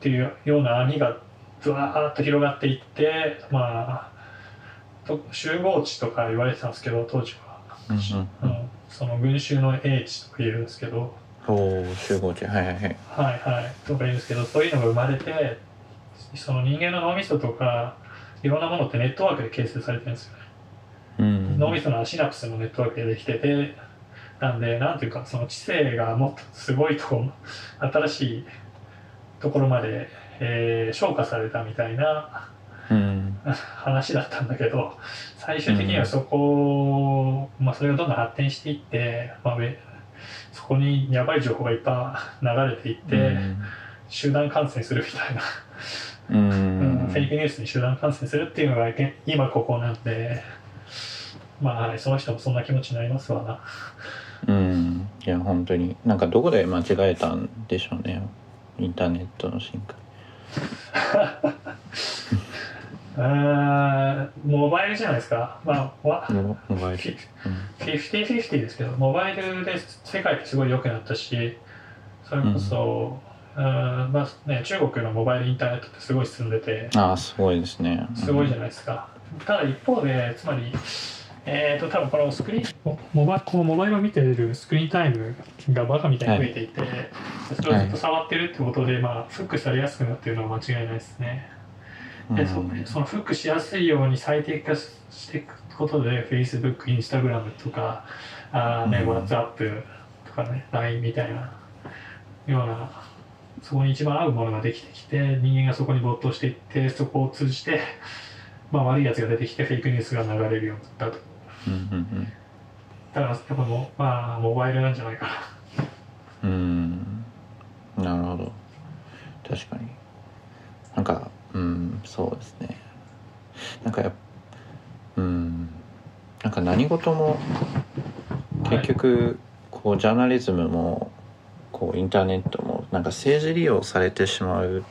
っていうような網がずわーっと広がっていって、まあ、と集合地とか言われてたんですけど当時は、うんうんうん、その群衆の A 地とか言えるんですけどお集合地はいはいはいはいはいとか言うんですけど、そういうのが生まれてその人間の脳みそとかいろんなものってネットワークで形成されてるんですよね、うん、脳みそのシナプスのネットワークでできてて、なんでなんていうかその知性がもっとすごいとこ新しいところまで、えー、昇華されたみたいな、うん、話だったんだけど、最終的にはそこ、うんまあ、それがどんどん発展していって、まあ、そこにやばい情報がいっぱい流れていって、うん、集団感染するみたいなうんうん、フェイクニュースに集団感染するっていうのが今ここなんで、まあその人もそんな気持ちになりますわな。うん、いや本当になんかどこで間違えたんでしょうね、インターネットの進化。あモバイルじゃないですか。まあわモバイル。フィフティフィフティですけど、モバイルで世界ってすごい良くなったし、それこそ、うんうんまあね、中国のモバイルインターネットってすごい進んでて、ああすごいですね、うん、すごいじゃないですか。ただ一方でつまり、えー、と多分このスクリーンモバこのモバイルを見ているスクリーンタイムがバカみたいに増えていて、はい、それをずっと触ってるってことで、まあ、フックされやすくなっているのは間違いないですね。で、うん、そ, そのフックしやすいように最適化していくことで Facebook、Instagram とかあ、ねうん、WhatsApp とかね ライン みたいなようなそこに一番合うものができてきて、人間がそこに没頭していって、そこを通じて、まあ、悪いやつが出てきてフェイクニュースが流れるようになったと、うんうんうん、だからやっぱも、まあ、モバイルなんじゃないかな。うんなるほど確かになんかうんそうですねなんかやっうんなんか何事も結局こうジャーナリズムもこうインターネットもなんか政治利用されてしまう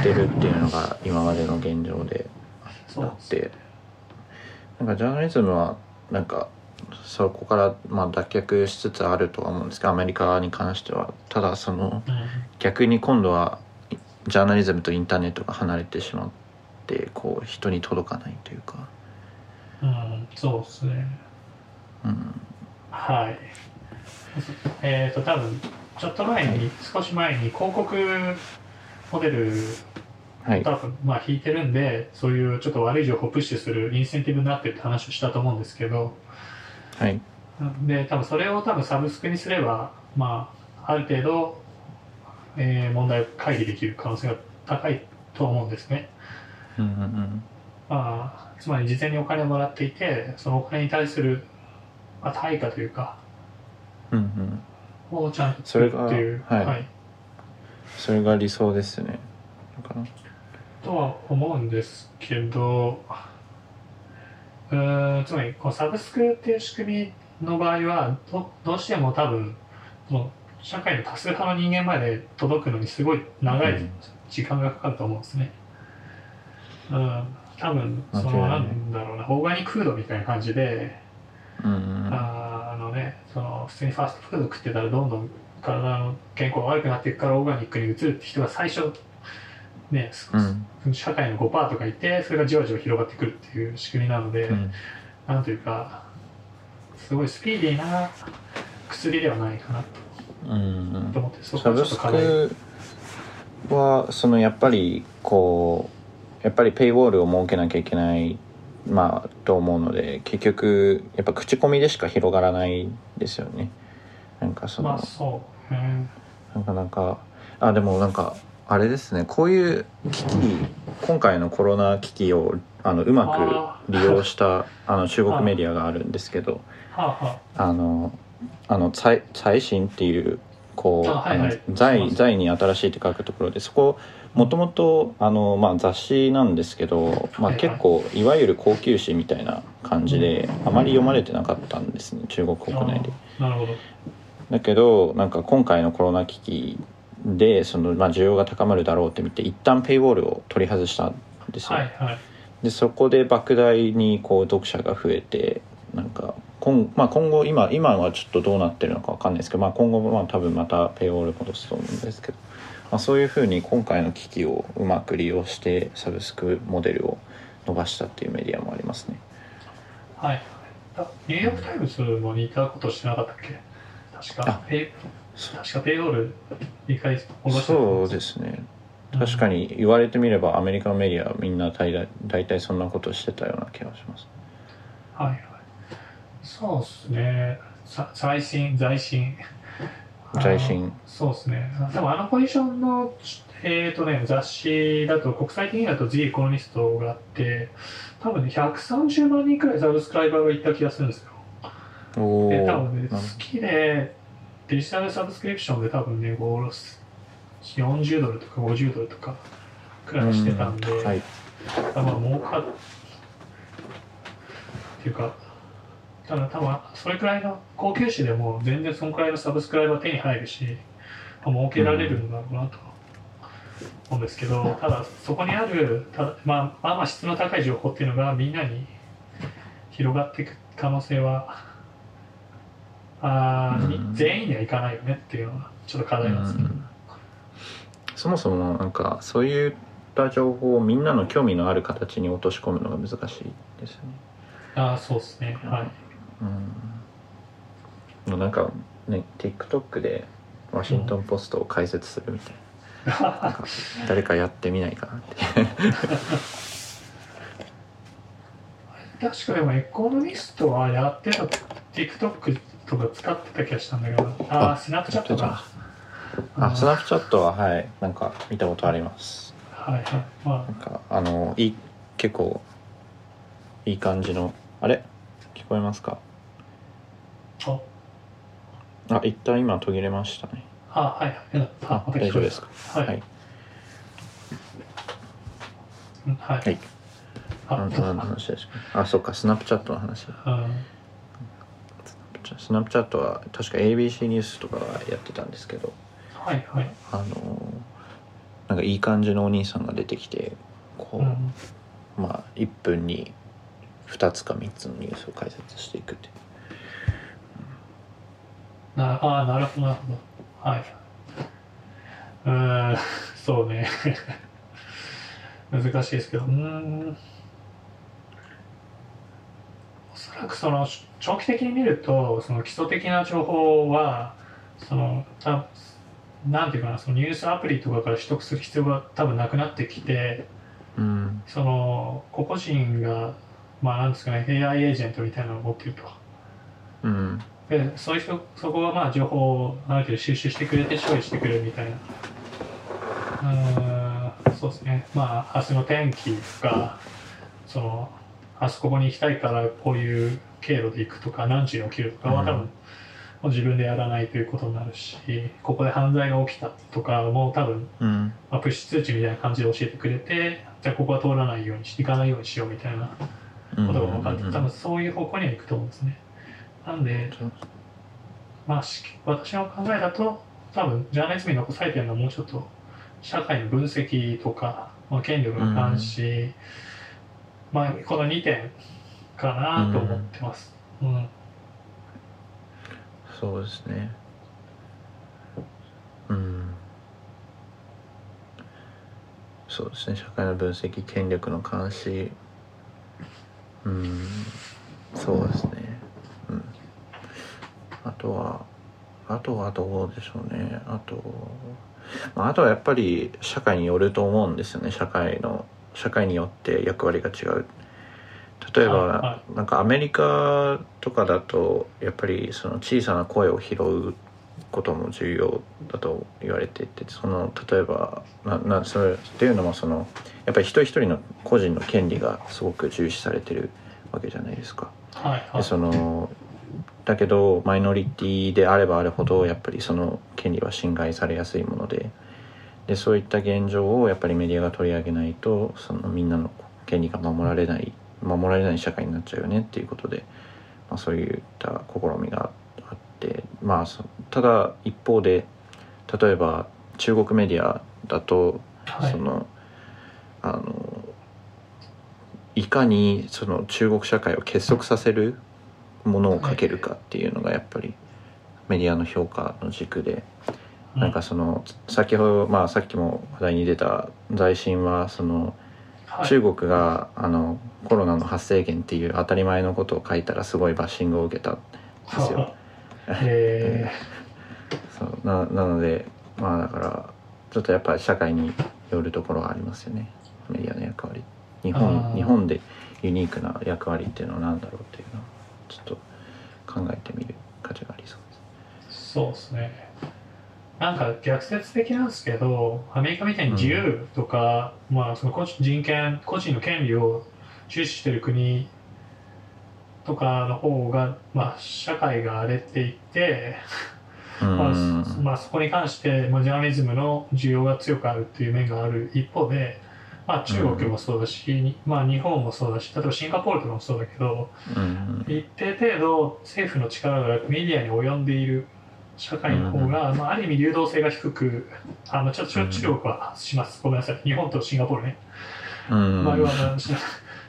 ってるっていうのが今までの現状であって、なんかジャーナリズムはなんかそこからまあ脱却しつつあるとは思うんですけど、アメリカに関しては。ただその逆に今度はジャーナリズムとインターネットが離れてしまってこう人に届かないというか、うん、そうですね、うん、はいえっと多分ちょっと前に、はい、少し前に広告モデルを多分まあ引いてるんで、はい、そういうちょっと悪い情報をプッシュするインセンティブになってるって話をしたと思うんですけど、はい、で多分それを多分サブスクにすれば、まあ、ある程度、えー、問題を回避できる可能性が高いと思うんですね、うんうんうんまあ、つまり事前にお金をもらっていて、そのお金に対する、まあ、対価というか、うんうん、をちゃんと作るっていうそれが、はいはい、それが理想ですねかなとは思うんですけど、うーんつまりこのサブスクっていう仕組みの場合は ど, どうしても多分社会の多数派の人間まで届くのにすごい長い時間がかかると思うんですね、うんうん、多分そのなんだろうなオーガニックフードみたいな感じで、うんうん、あ, あのねその普通にファストフード食ってたらどんどん体の健康が悪くなっていくからオーガニックに移るって人が最初ね、うん、社会の ごパーセント とかいて、それがじわじわ広がってくるっていう仕組みなので、うん、なんというかすごいスピーディーな薬ではないかなと、うん、と思って、そこはちょっと課題。サブスクはそのやっぱりこうやっぱりペイウォールを設けなきゃいけない、まあ、と思うので、結局やっぱ口コミでしか広がらないですよね。なんかその、まあそう、うん、なかなかあでもなんかあれですね、こういう危機、今回のコロナ危機をあのうまく利用したあの中国メディアがあるんですけど、あのあの財新っていうこうあの財財に新しいって書くところで、そこもともとあのまあ雑誌なんですけど、まあ結構いわゆる高級誌みたいな感じであまり読まれてなかったんですね、中国国内で。なるほど。だけどなんか今回のコロナ危機でその、まあ、需要が高まるだろうって見て一旦ペイウォールを取り外したんですよ、はいはい、でそこで莫大にこう読者が増えてなんか今、まあ、今後 今, 今はちょっとどうなってるのか分かんないですけど、まあ、今後もまあ多分またペイウォール戻すと思うんですけど、まあ、そういうふうに今回の危機をうまく利用してサブスクモデルを伸ばしたっていうメディアもありますね。はい、ニューヨークタイムズも似たことしてなかったっけ。確か確かペイウォールいっかい下ろしたそうですね。確かに言われてみればアメリカのメディアみんな大体、大体そんなことしてたような気がします。はいはい。そうですね。財新財新財新。そうですね。でもあのポジションのえっ、ー、とね雑誌だと国際的にだと The Economist があって多分ねひゃくさんじゅうまんにんくらいサブスクライバーがいった気がするんですよ。おお。で多分ね好きで。デジタルサブスクリプションで多分ねよんじゅうドルとかごじゅうドルとかくらいしてたんで、うんはい、多分儲かるっていうか、ただ多分それくらいの高級誌でも全然そのくらいのサブスクライバー手に入るし儲けられるんだろうなと思うんですけど、うん、ただそこにあるた、まあ、まあまあ質の高い情報っていうのがみんなに広がっていく可能性はあうん、全員にはいかないよねっていうのはちょっと考えます、うんうん、そもそもなんかそういった情報をみんなの興味のある形に落とし込むのが難しいですよね。ああそうですね、はい、うん、なんかね TikTok でワシントンポストを解説するみたいな、うん、なんか誰かやってみないかなって確かでもエコノミストはやってた TikTok とか使ってた気がしたんだけど、ああスナップチャットか、あスナップチャットははいなんか見たことあります。はいはい、まあ、なんかあのいい結構いい感じのあれ聞こえますか？ああ一旦今途切れましたね。あはいはいあ大丈夫ですか？はいはい、はいはいあ、そうか、スナップチャットの話。スナップチャットは確か エービーシー ニュースとかやってたんですけど、はいはい、あのなんかいい感じのお兄さんが出てきてこう、うん、まあいっぷんにふたつかみっつのニュースを解説していくっていう。ああなるほどなるほど、はい、うーんそうね難しいですけど、うーんおそらくその長期的に見るとその基礎的な情報はそのなんていうかなそのニュースアプリとかから取得する必要が多分なくなってきて、うん、その個々人がまあなんですかね エーアイ エージェントみたいなのを持っていると、うん、でそういう人そこがまあ情報をなんていう収集してくれて処理してくれるみたいな、うん、そうですね、まあ明日の天気とかそのあそこに行きたいからこういう経路で行くとか何時に起きるとかは多分もう自分でやらないということになるし、ここで犯罪が起きたとかも多分まあプッシュ通知みたいな感じで教えてくれて、じゃあここは通らないように行かないようにしようみたいなことが分かって多分そういう方向には行くと思うんですね。なんでまあ私の考えだと多分ジャーナリズムに残されてるのはもうちょっと社会の分析とか、まあ、権力の監視、まあ、このにてんかなと思ってます、うんうん、そうですね、うん、そうですね、社会の分析、権力の監視、うん、そうですね、うん、あとはあとはどうでしょうね、あと、まあ、あとはやっぱり社会によると思うんですよね、社会の社会によって役割が違う。例えばなんかアメリカとかだとやっぱりその小さな声を拾うことも重要だと言われていて、その例えばななそれっていうのもそのやっぱり一人一人の個人の権利がすごく重視されてるわけじゃないですか。はいはい、でそのだけどマイノリティであればあるほどやっぱりその権利は侵害されやすいもので。でそういった現状をやっぱりメディアが取り上げないとそのみんなの権利が守られない守られない社会になっちゃうよねっていうことで、まあ、そういった試みがあって、まあ、ただ一方で例えば中国メディアだと、はい、そのあのいかにその中国社会を結束させるものをかけるかっていうのがやっぱりメディアの評価の軸で。なんかその先ほど、まあ、さっきも話題に出た財新はその中国があのコロナの発生源っていう当たり前のことを書いたらすごいバッシングを受けたんですよ。へそうななのでまあだからちょっとやっぱり社会によるところはありますよね、メディアの役割。日本日本でユニークな役割っていうのは何だろうっていうのをちょっと考えてみる価値がありそうです。そうですね。なんか逆説的なんですけど、アメリカみたいに自由とか、うん、まあその個人、人権、個人の権利を重視してる国とかの方が、まあ、社会が荒れていって、うんまあまあ、そこに関して、まあ、ジャーナリズムの需要が強くあるっていう面がある一方で、まあ、中国もそうだし、うんまあ、日本もそうだし、例えばシンガポールとかもそうだけど、うん、一定程度政府の力がメディアに及んでいる。社会の方が、うんまあ、ある意味流動性が低く、あのちょっと中国はします、ごめんなさい、日本とシンガポールね、うんまあ、要は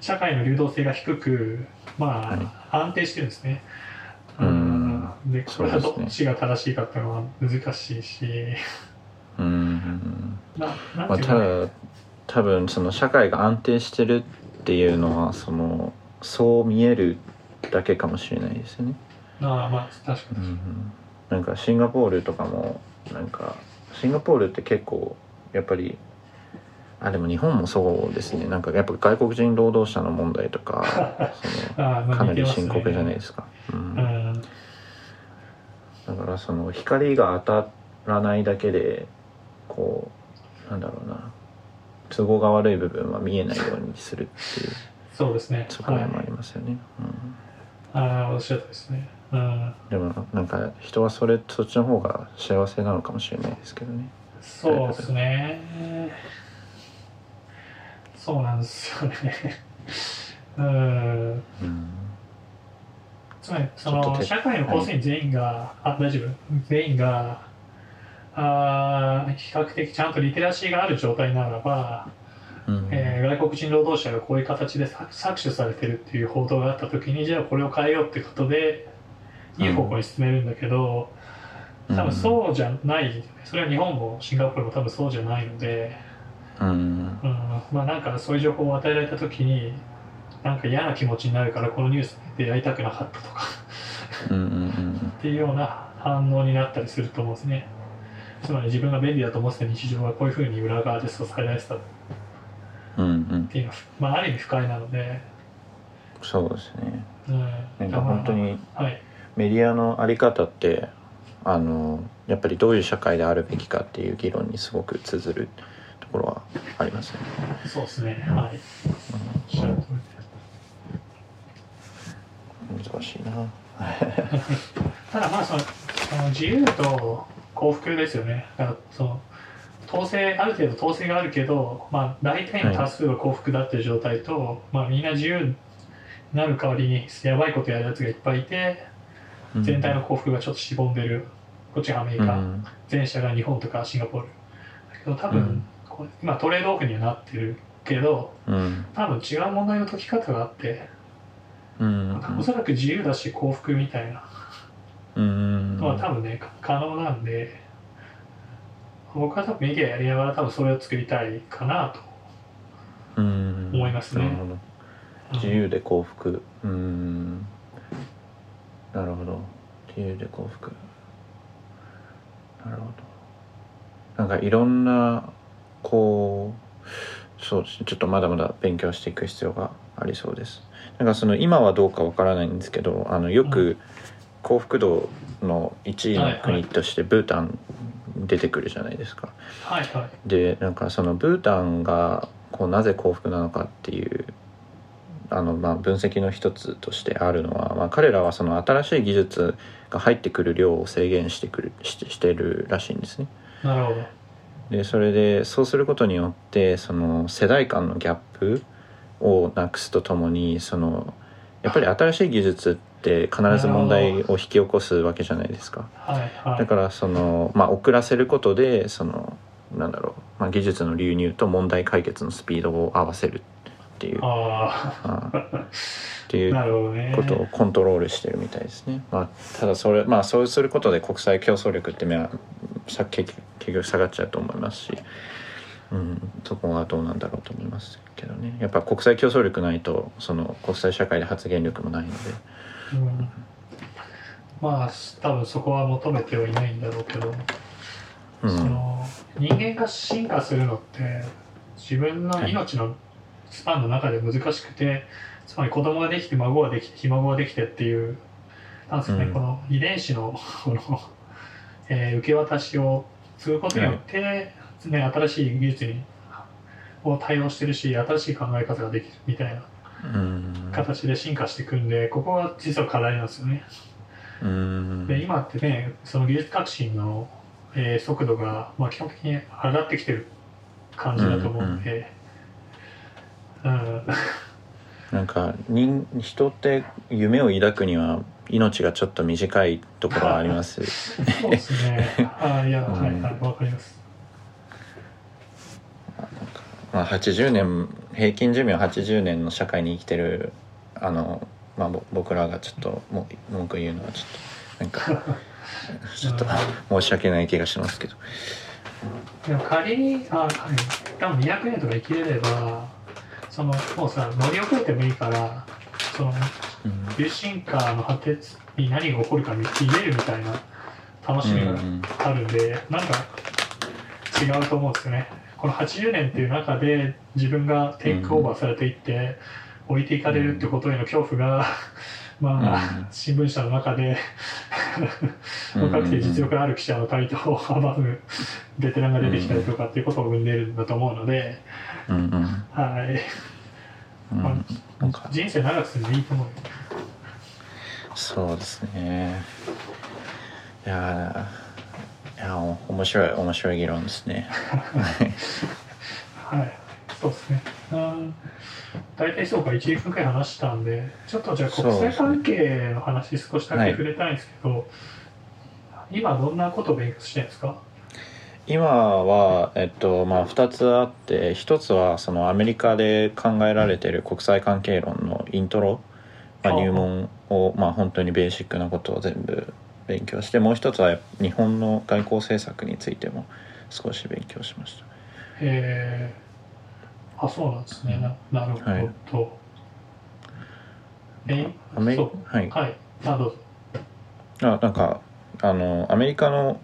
社会の流動性が低く、まあ、安定してるんですね、うんうん、でこれはどっちが正しいかっていうのは難しいし、うーんななんていうかね、まあ、た多分その社会が安定してるっていうのはそのそう見えるだけかもしれないですよね。ああ、まあ確かに、うん、なんかシンガポールとかもなんかシンガポールって結構やっぱりあでも日本もそうですね、なんかやっぱ外国人労働者の問題とかそのかなり深刻じゃないですか。うん、だからその光が当たらないだけでこうなんだろうな都合が悪い部分は見えないようにするっていうそうですね。そこもありますよね。はい、うん、ああ、おっしゃったですね。うん、でもなんか人はそれそっちの方が幸せなのかもしれないですけどね。そうですね。そうなんですよね。うん。うん、つまりその社会の構成員全員が、はい、あ大丈夫全員があ比較的ちゃんとリテラシーがある状態ならば。うんえー、外国人労働者がこういう形で搾取されてるっていう報道があった時にじゃあこれを変えようっていうことでいい方向に進めるんだけど、うん、多分そうじゃないそれは日本もシンガポールも多分そうじゃないので、うんうん、まあなんかそういう情報を与えられた時になんか嫌な気持ちになるからこのニュースでやりたくなかったとかうんうん、うん、っていうような反応になったりすると思うんですね。つまり自分が便利だと思ってた日常がこういうふうに裏側で支えられてたうんうん、っていうのは、まあ、ある意味不快なのでそうですね、うん、なんか本当にメディアの在り方って、はい、あのやっぱりどういう社会であるべきかっていう議論にすごく通ずるところはありますね。そうですね、うん、はい、うん、難しいなただまあその、その自由と幸福ですよね。だからその統制ある程度統制があるけど、まあ、大体の多数が幸福だっていう状態と、はいまあ、みんな自由になる代わりにやばいことやるやつがいっぱいいて全体の幸福がちょっとしぼんでる、うん、こっちがアメリカ、うん、前者が日本とかシンガポールだけど多分、うん、こう今トレードオフにはなってるけど、うん、多分違う問題の解き方があって、うん、なんかおそらく自由だし幸福みたいな、うん、のは多分ね可能なんで僕は多分メディアやりながら多分それを作りたいかなと思いますね。なるほど、自由で幸福、うん、うーんなるほど自由で幸福なるほど。なんかいろんなこうそうですねちょっとまだまだ勉強していく必要がありそうです。なんかその今はどうかわからないんですけどあのよく幸福度のいちいの国としてブータン、はいはい出てくるじゃないですか、はいはい、でなんかそのブータンがこうなぜ幸福なのかっていうあのまあ分析の一つとしてあるのは、まあ、彼らはその新しい技術が入ってくる量を制限してくる し, してるらしいんですね。なるほど。でそれでそうすることによってその世代間のギャップをなくすとともにそのやっぱり新しい技術ってで必ず問題を引き起こすわけじゃないですか、はいはい、だからその、まあ、遅らせることでそのなんだろう、まあ、技術の流入と問題解決のスピードを合わせるっていうあっていうことをコントロールしてるみたいですね、まあ、ただそれ、まあ、そうすることで国際競争力って結局下がっちゃうと思いますし、うん、そこはどうなんだろうと思いますけどね。やっぱ国際競争力ないとその国際社会で発言力もないのでうん、まあ多分そこは求めてはいないんだろうけど、うん、その人間が進化するのって自分の命のスパンの中で難しくて、はい、つまり子供ができて孫ができてひ孫ができてっていうなんですかね、うん、この遺伝子の、この、えー、受け渡しをすることによって、はいね、新しい技術にを対応してるし新しい考え方ができるみたいな。うん、形で進化していくんでここが実は課題なんですよね。うんで今ってねその技術革新の、えー、速度が、まあ、基本的に上がってきてる感じだと思うんで、うんうんうん、なんか人、人って夢を抱くには命がちょっと短いところはありますそうですねあいや、うん、はいはいわかります。まあ、はちじゅうねん平均寿命はちじゅうねんの社会に生きてるあの、まあ、僕らがちょっと文句言うのはちょっなんかちょっと申し訳ない気がしますけど、でも仮にあ多分にひゃくねんとか生きれれば、そのもうさ乗り遅れてもいいから、その有心化の果てに何が起こるか見えるみたいな楽しみがあるんで、うんうん、なんか違うと思うんですよね。このはちじゅうねんっていう中で自分がテイクオーバーされていって置いていかれるってことへの恐怖がまあ、うん、新聞社の中で若くて実力のある記者の台頭を阻むベテランが出てきたりとかっていうことを生んでいるんだと思うので、うんうん、はい、うん、まあ、なんか人生長くするのいいと思う。そうですね。いやいや面白い面白い議論ですね。はい。そうですね。大体そうかいちじかんくらい話したんで、ちょっとじゃあ国際関係の話少しだけ触れたいんですけど、ね、はい、今どんなことを勉強してるんですか？今は、えっとまあ、ふたつあって、ひとつはそのアメリカで考えられている国際関係論のイントロ、まあ、入門を、まあ、本当にベーシックなことを全部勉強して、もうひとつは日本の外交政策についても少し勉強しました。へー、あ、そうなんですね。な、なるほど。え、そう、はい、はい、あ、どうぞ。あ、なんかあのアメリカの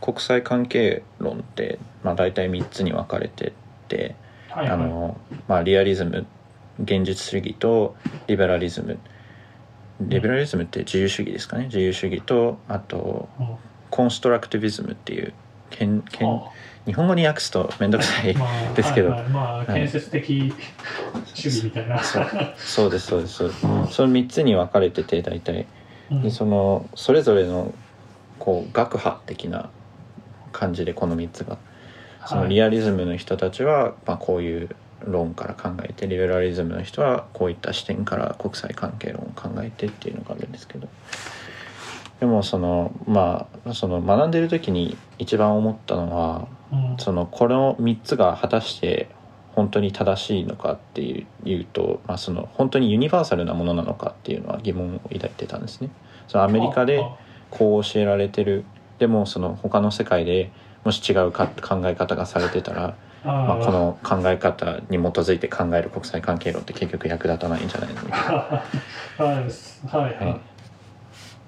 国際関係論って、まあ、大体みっつに分かれてて、はいはい、あのまあ、リアリズム、現実主義とリベラリズム。リベラリズムって自由主義ですかね。自由主義と、あと、うん、コンストラクティビズムっていうけんけん日本語に訳すとめんどくさいですけど、まあはいはい、まあ、建設的主義みたいな、はい、そ, そうですそうです、うん、そのみっつに分かれてて、大体、うん、でそのそれぞれのこう学派的な感じでこのみっつが、そのリアリズムの人たちは、はい、まあ、こういう論から考えて、リベラリズムの人はこういった視点から国際関係論を考えてっていうのがあるんですけど、でもそのまあその学んでる時に一番思ったのは、うん、そのこのみっつが果たして本当に正しいのかっていうと、まあ、その本当にユニバーサルなものなのかっていうのは疑問を抱いてたんですね。そのアメリカでこう教えられてる、でもその他の世界でもし違うか考え方がされてたら、まあ、この考え方に基づいて考える国際関係論って結局役立たないんじゃないのみたいな。はいはい、はい、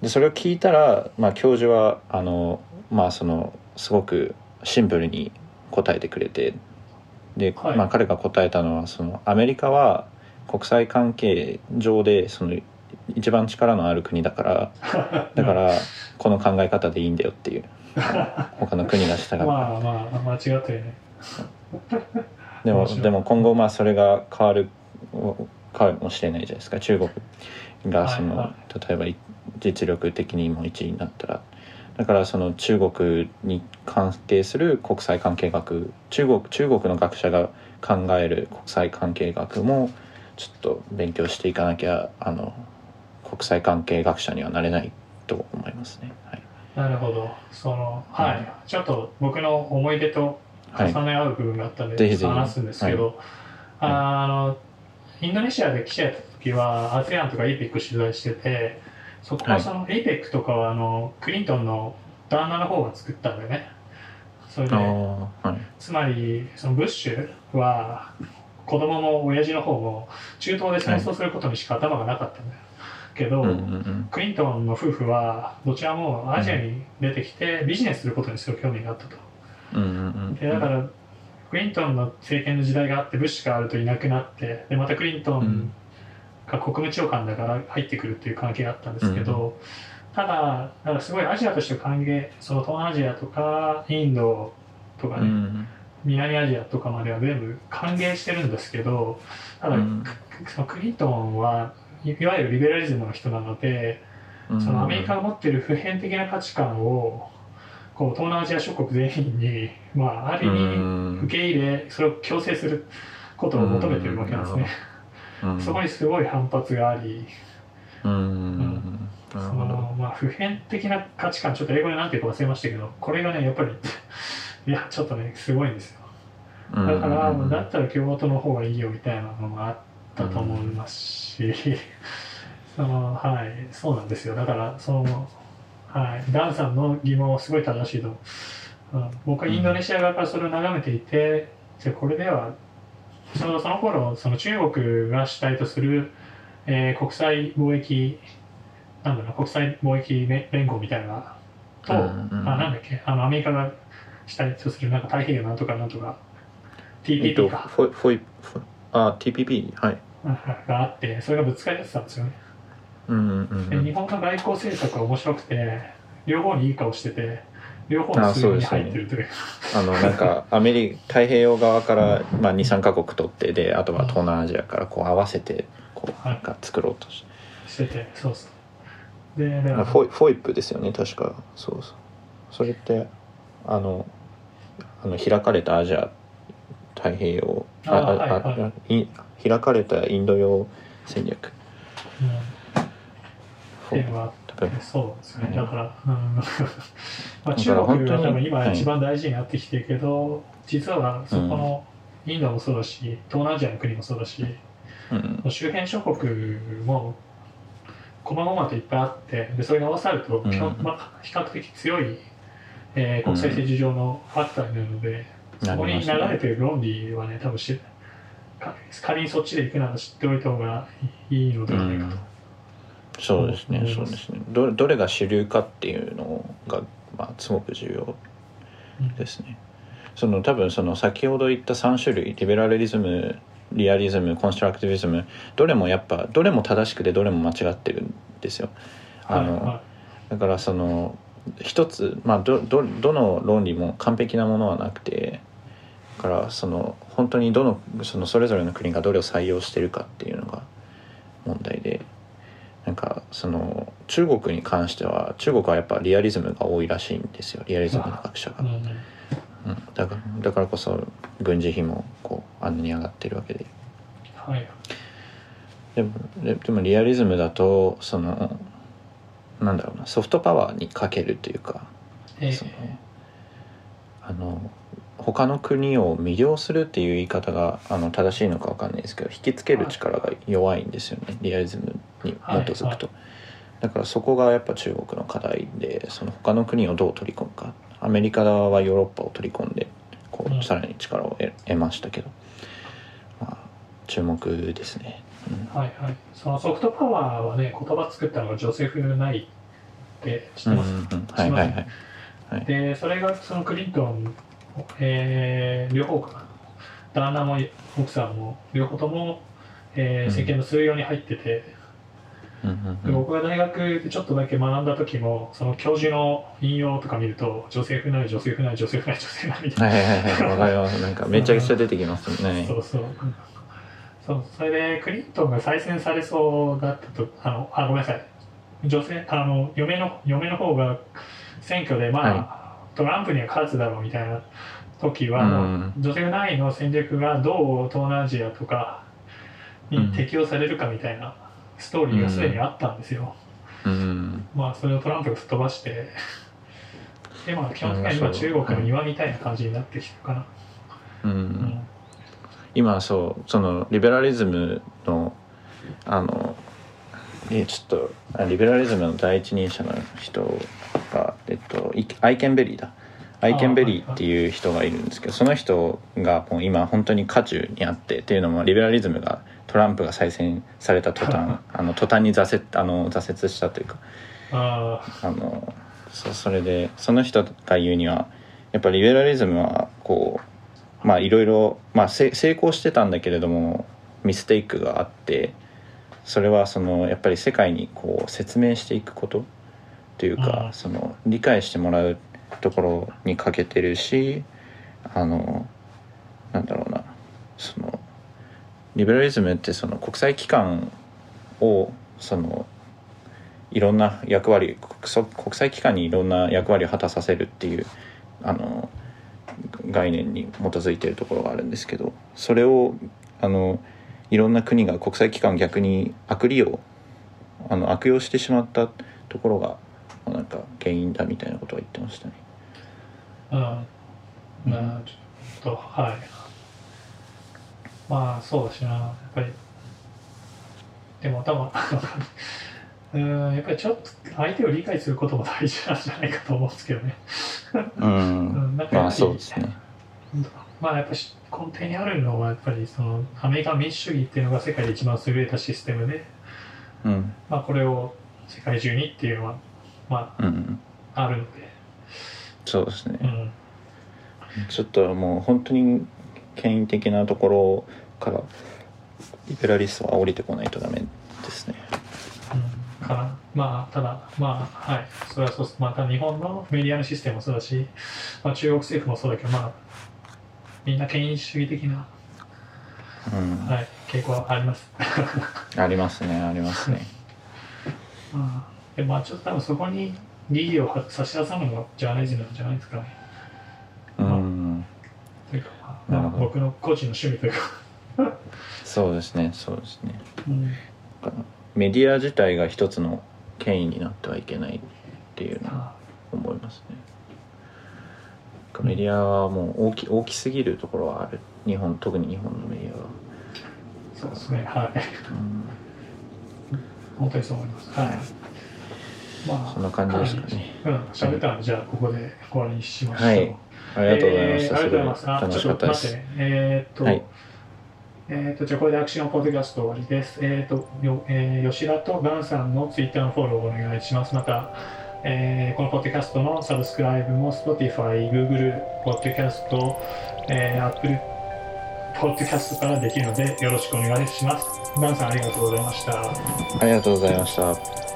でそれを聞いたら、まあ、教授はあの、まあ、そのすごくシンプルに答えてくれて、で、はい、まあ、彼が答えたのは、そのアメリカは国際関係上でその一番力のある国だからだからこの考え方でいいんだよっていう他の国が従ってまあまあ間違ってねでもでも今後まあそれが変わる変わるかもしれないじゃないですか。中国がその、はいはい、例えば実力的にもいちいになったら、だからその中国に関係する国際関係学、中国、中国の学者が考える国際関係学もちょっと勉強していかなきゃ、あの国際関係学者にはなれないと思いますね。はい、なるほど。その、はいはい、ちょっと僕の思い出と重ね合う部分があったので、はい、話すんですけど、はい、あのインドネシアで記者やった時は アセアン とか エーペック 取材してて、そこはその エーペック とかはあのクリントンの旦那の方が作ったんだよね。それで、はい、つまりそのブッシュは子供も親父の方も中東で戦争することにしか頭がなかったんだよ、はい、けど、うんうんうん、クリントンの夫婦はどちらもアジアに出てきてビジネスすることにすごい興味があったと、うんうんうん、でだからクリントンの政権の時代があって、ブッシュがあるといなくなって、でまたクリントン、うん、国務長官だから入ってくるっていう関係があったんですけど、うん、ただなんかすごいアジアとして歓迎、その東南アジアとかインドとかね、うん、南アジアとかまでは全部歓迎してるんですけど、ただ、うん、そのクリントンはいわゆるリベラリズムの人なので、うん、そのアメリカが持っている普遍的な価値観をこう東南アジア諸国全員に、まあ、ある意味受け入れ、それを強制することを求めてるわけなんですね、うんうんそこにすごい反発があり、うんうん、そのまあ普遍的な価値観、ちょっと英語で何て言うか忘れましたけど、これがねやっぱりいやちょっとねすごいんですよ。だから、うん、だったら共和党の方がいいよみたいなのがあったと思いますし、うん、そのはいそうなんですよ。だからそのはい、ダンさんの疑問はすごい正しいと思う、うん、僕はインドネシア側からそれを眺めていて、じゃこれではその、その頃その中国が主体とする、えー、国際貿易なんだろう国際貿易連合みたいなと、うんうん、あなんだっけあのアメリカが主体とするなんか太平洋なんとかなんとか ティーピーピー か、えっと、フォイフォあ ティーピーピー はいがあってそれがぶつかり合ってたんですよね。うんうんうん、で日本の外交政策が面白くて両方にいい顔してて両方の数字に入ってるというあのなんかアメリカ太平洋側から、まあ、に,さん カ国取ってであとは東南アジアからこう合わせてこうなんか作ろうとし て,、はい、しててそうそうででフォイフォイプですよね確かそうそうそれってあのあの開かれたアジア太平洋ああ、はいはい、あ開かれたインド洋戦略、うん、ではそうですね、うん、だから、うん、まあ中国が多分今一番大事になってきてるけど、はい、実はそこのインドもそうだし、うん、東南アジアの国もそうだし、うん、周辺諸国もこまごまといっぱいあってでそれが合わさると、うんまあ、比較的強い、えー、国際政治上のファクターになるので、うん、そこに流れてる論理はね多分し仮にそっちで行くなら知っておいた方がいいのではないかと、うんそうですね、そうですね。ど、どれが主流かっていうのが、まあ、すごく重要ですね。その多分その先ほど言ったさん種類リベラリズムリアリズムコンストラクティビズムどれもやっぱどれも正しくてどれも間違ってるんですよ。あの、はいはい、だからその一つ、まあ、ど、ど、どの論理も完璧なものはなくてだからその本当にどの、そのそれぞれの国がどれを採用してるかっていうのが問題で。なんかその中国に関しては中国はやっぱリアリズムが多いらしいんですよリアリズムの学者が、うんうん、だから、だからこそ軍事費もこうあんなに上がってるわけで、はい、でも、で、でもリアリズムだとそのなんだろうなソフトパワーに欠けるというか、えー、そのあの他の国を魅了するっていう言い方があの正しいのか分かんないですけど引きつける力が弱いんですよねリアリズムに基づくと、はいはい、だからそこがやっぱ中国の課題でその他の国をどう取り込むかアメリカ側はヨーロッパを取り込んでこうさらに力を 得, 得ましたけど、まあ、注目ですね、うんはいはい、そのソフトパワーはね言葉作ったのがジョセフ・ナイって知ってますかでそれがそのクリントンえー、両方かな旦那も奥さんも両方とも、えー、政権の枢要に入ってて、うんうんうん、で僕が大学でちょっとだけ学んだ時もその教授の引用とか見ると女性不内女性不内女性不内女性不内みたいなはいはいはいわかりますなんかめちゃくちゃ出てきますよねそうそうそうそれでクリントンが再選されそうだったとあのあごめんなさい女性あの嫁の嫁の方が選挙でまあ、はいトランプには勝つだろうみたいな時は、うん、女性ナインの戦略がどう東南アジアとかに適用されるかみたいなストーリーがすでにあったんですよ、うん、まあそれをトランプが吹っ飛ばしてでまあ基本的には今中国の庭みたいな感じになってきてるかな、うんうん、今そうそのリベラリズムのあのえちょっとリベラリズムの第一人者の人が、えっと、アイケンベリーだアイケンベリーっていう人がいるんですけどその人がもう今本当に渦中にあってっていうのもリベラリズムがトランプが再選された途端あの途端に挫折、 あの挫折したというかああの そ, それでその人が言うにはやっぱりリベラリズムはこうまあいろいろ成功してたんだけれどもミステイクがあってそれはそのやっぱり世界にこう説明していくことというかその理解してもらうところに欠けてるしあのなんだろうなそのリベラリズムってその国際機関をそのいろんな役割国際機関にいろんな役割を果たさせるっていうあの概念に基づいているところがあるんですけどそれをあのいろんな国が国際機関を逆に悪利用あの悪用してしまったところがなんか原因だみたいなことは言ってましたね。ああ、まあちょっとはい。まあそうだしなやっぱりでも多分うんやっぱりちょっと相手を理解することも大事なんじゃないかと思うんですけどね。うんなんかまあそうですね。まあやっぱり根底にあるのはやっぱりそのアメリカ民主主義っていうのが世界で一番優れたシステムで、うんまあ、これを世界中にっていうのはまあ、うん、あるので。そうですね、うん、ちょっともう本当に権威的なところからリベラリストは降りてこないとダメですね。うん、かなまあただまあはいそれはそうです。また日本のメディアのシステムもそうだし、まあ、中国政府もそうだけどまあみんな権威主義的な、うんはい、傾向はあります。ありますねありますね。まあでまあちょっと多分そこに利益を差し出さるのがジャーナリズムなんじゃないですかね。うん。まあ、というか、まあ、まあ僕の個人の趣味というか。そうですねそうですね。うん、メディア自体が一つの権威になってはいけないっていうのは思いますね。メディアはもう大き、大きすぎるところはある。日本特に日本のメディアは。そうですねはい。うん、本当にそう思います。はい。まあ、そんな感じですかね。うん、喋ったので、じゃあここで終わりにしましょう。はい、ありがとうございました。えー、ありがとうございます。楽しかったです。えー、っと、はい、えー、っとじゃあこれでアクションポッドキャスト終わりです。えー、っとよ、えー、吉田とガンさんのツイッターのフォローをお願いします。また、えー、このポッドキャストのサブスクライブも Spotify、Google ポッドキャスト、えー、Apple ポッドキャストからできるのでよろしくお願いします。ガンさんありがとうございました。ありがとうございました。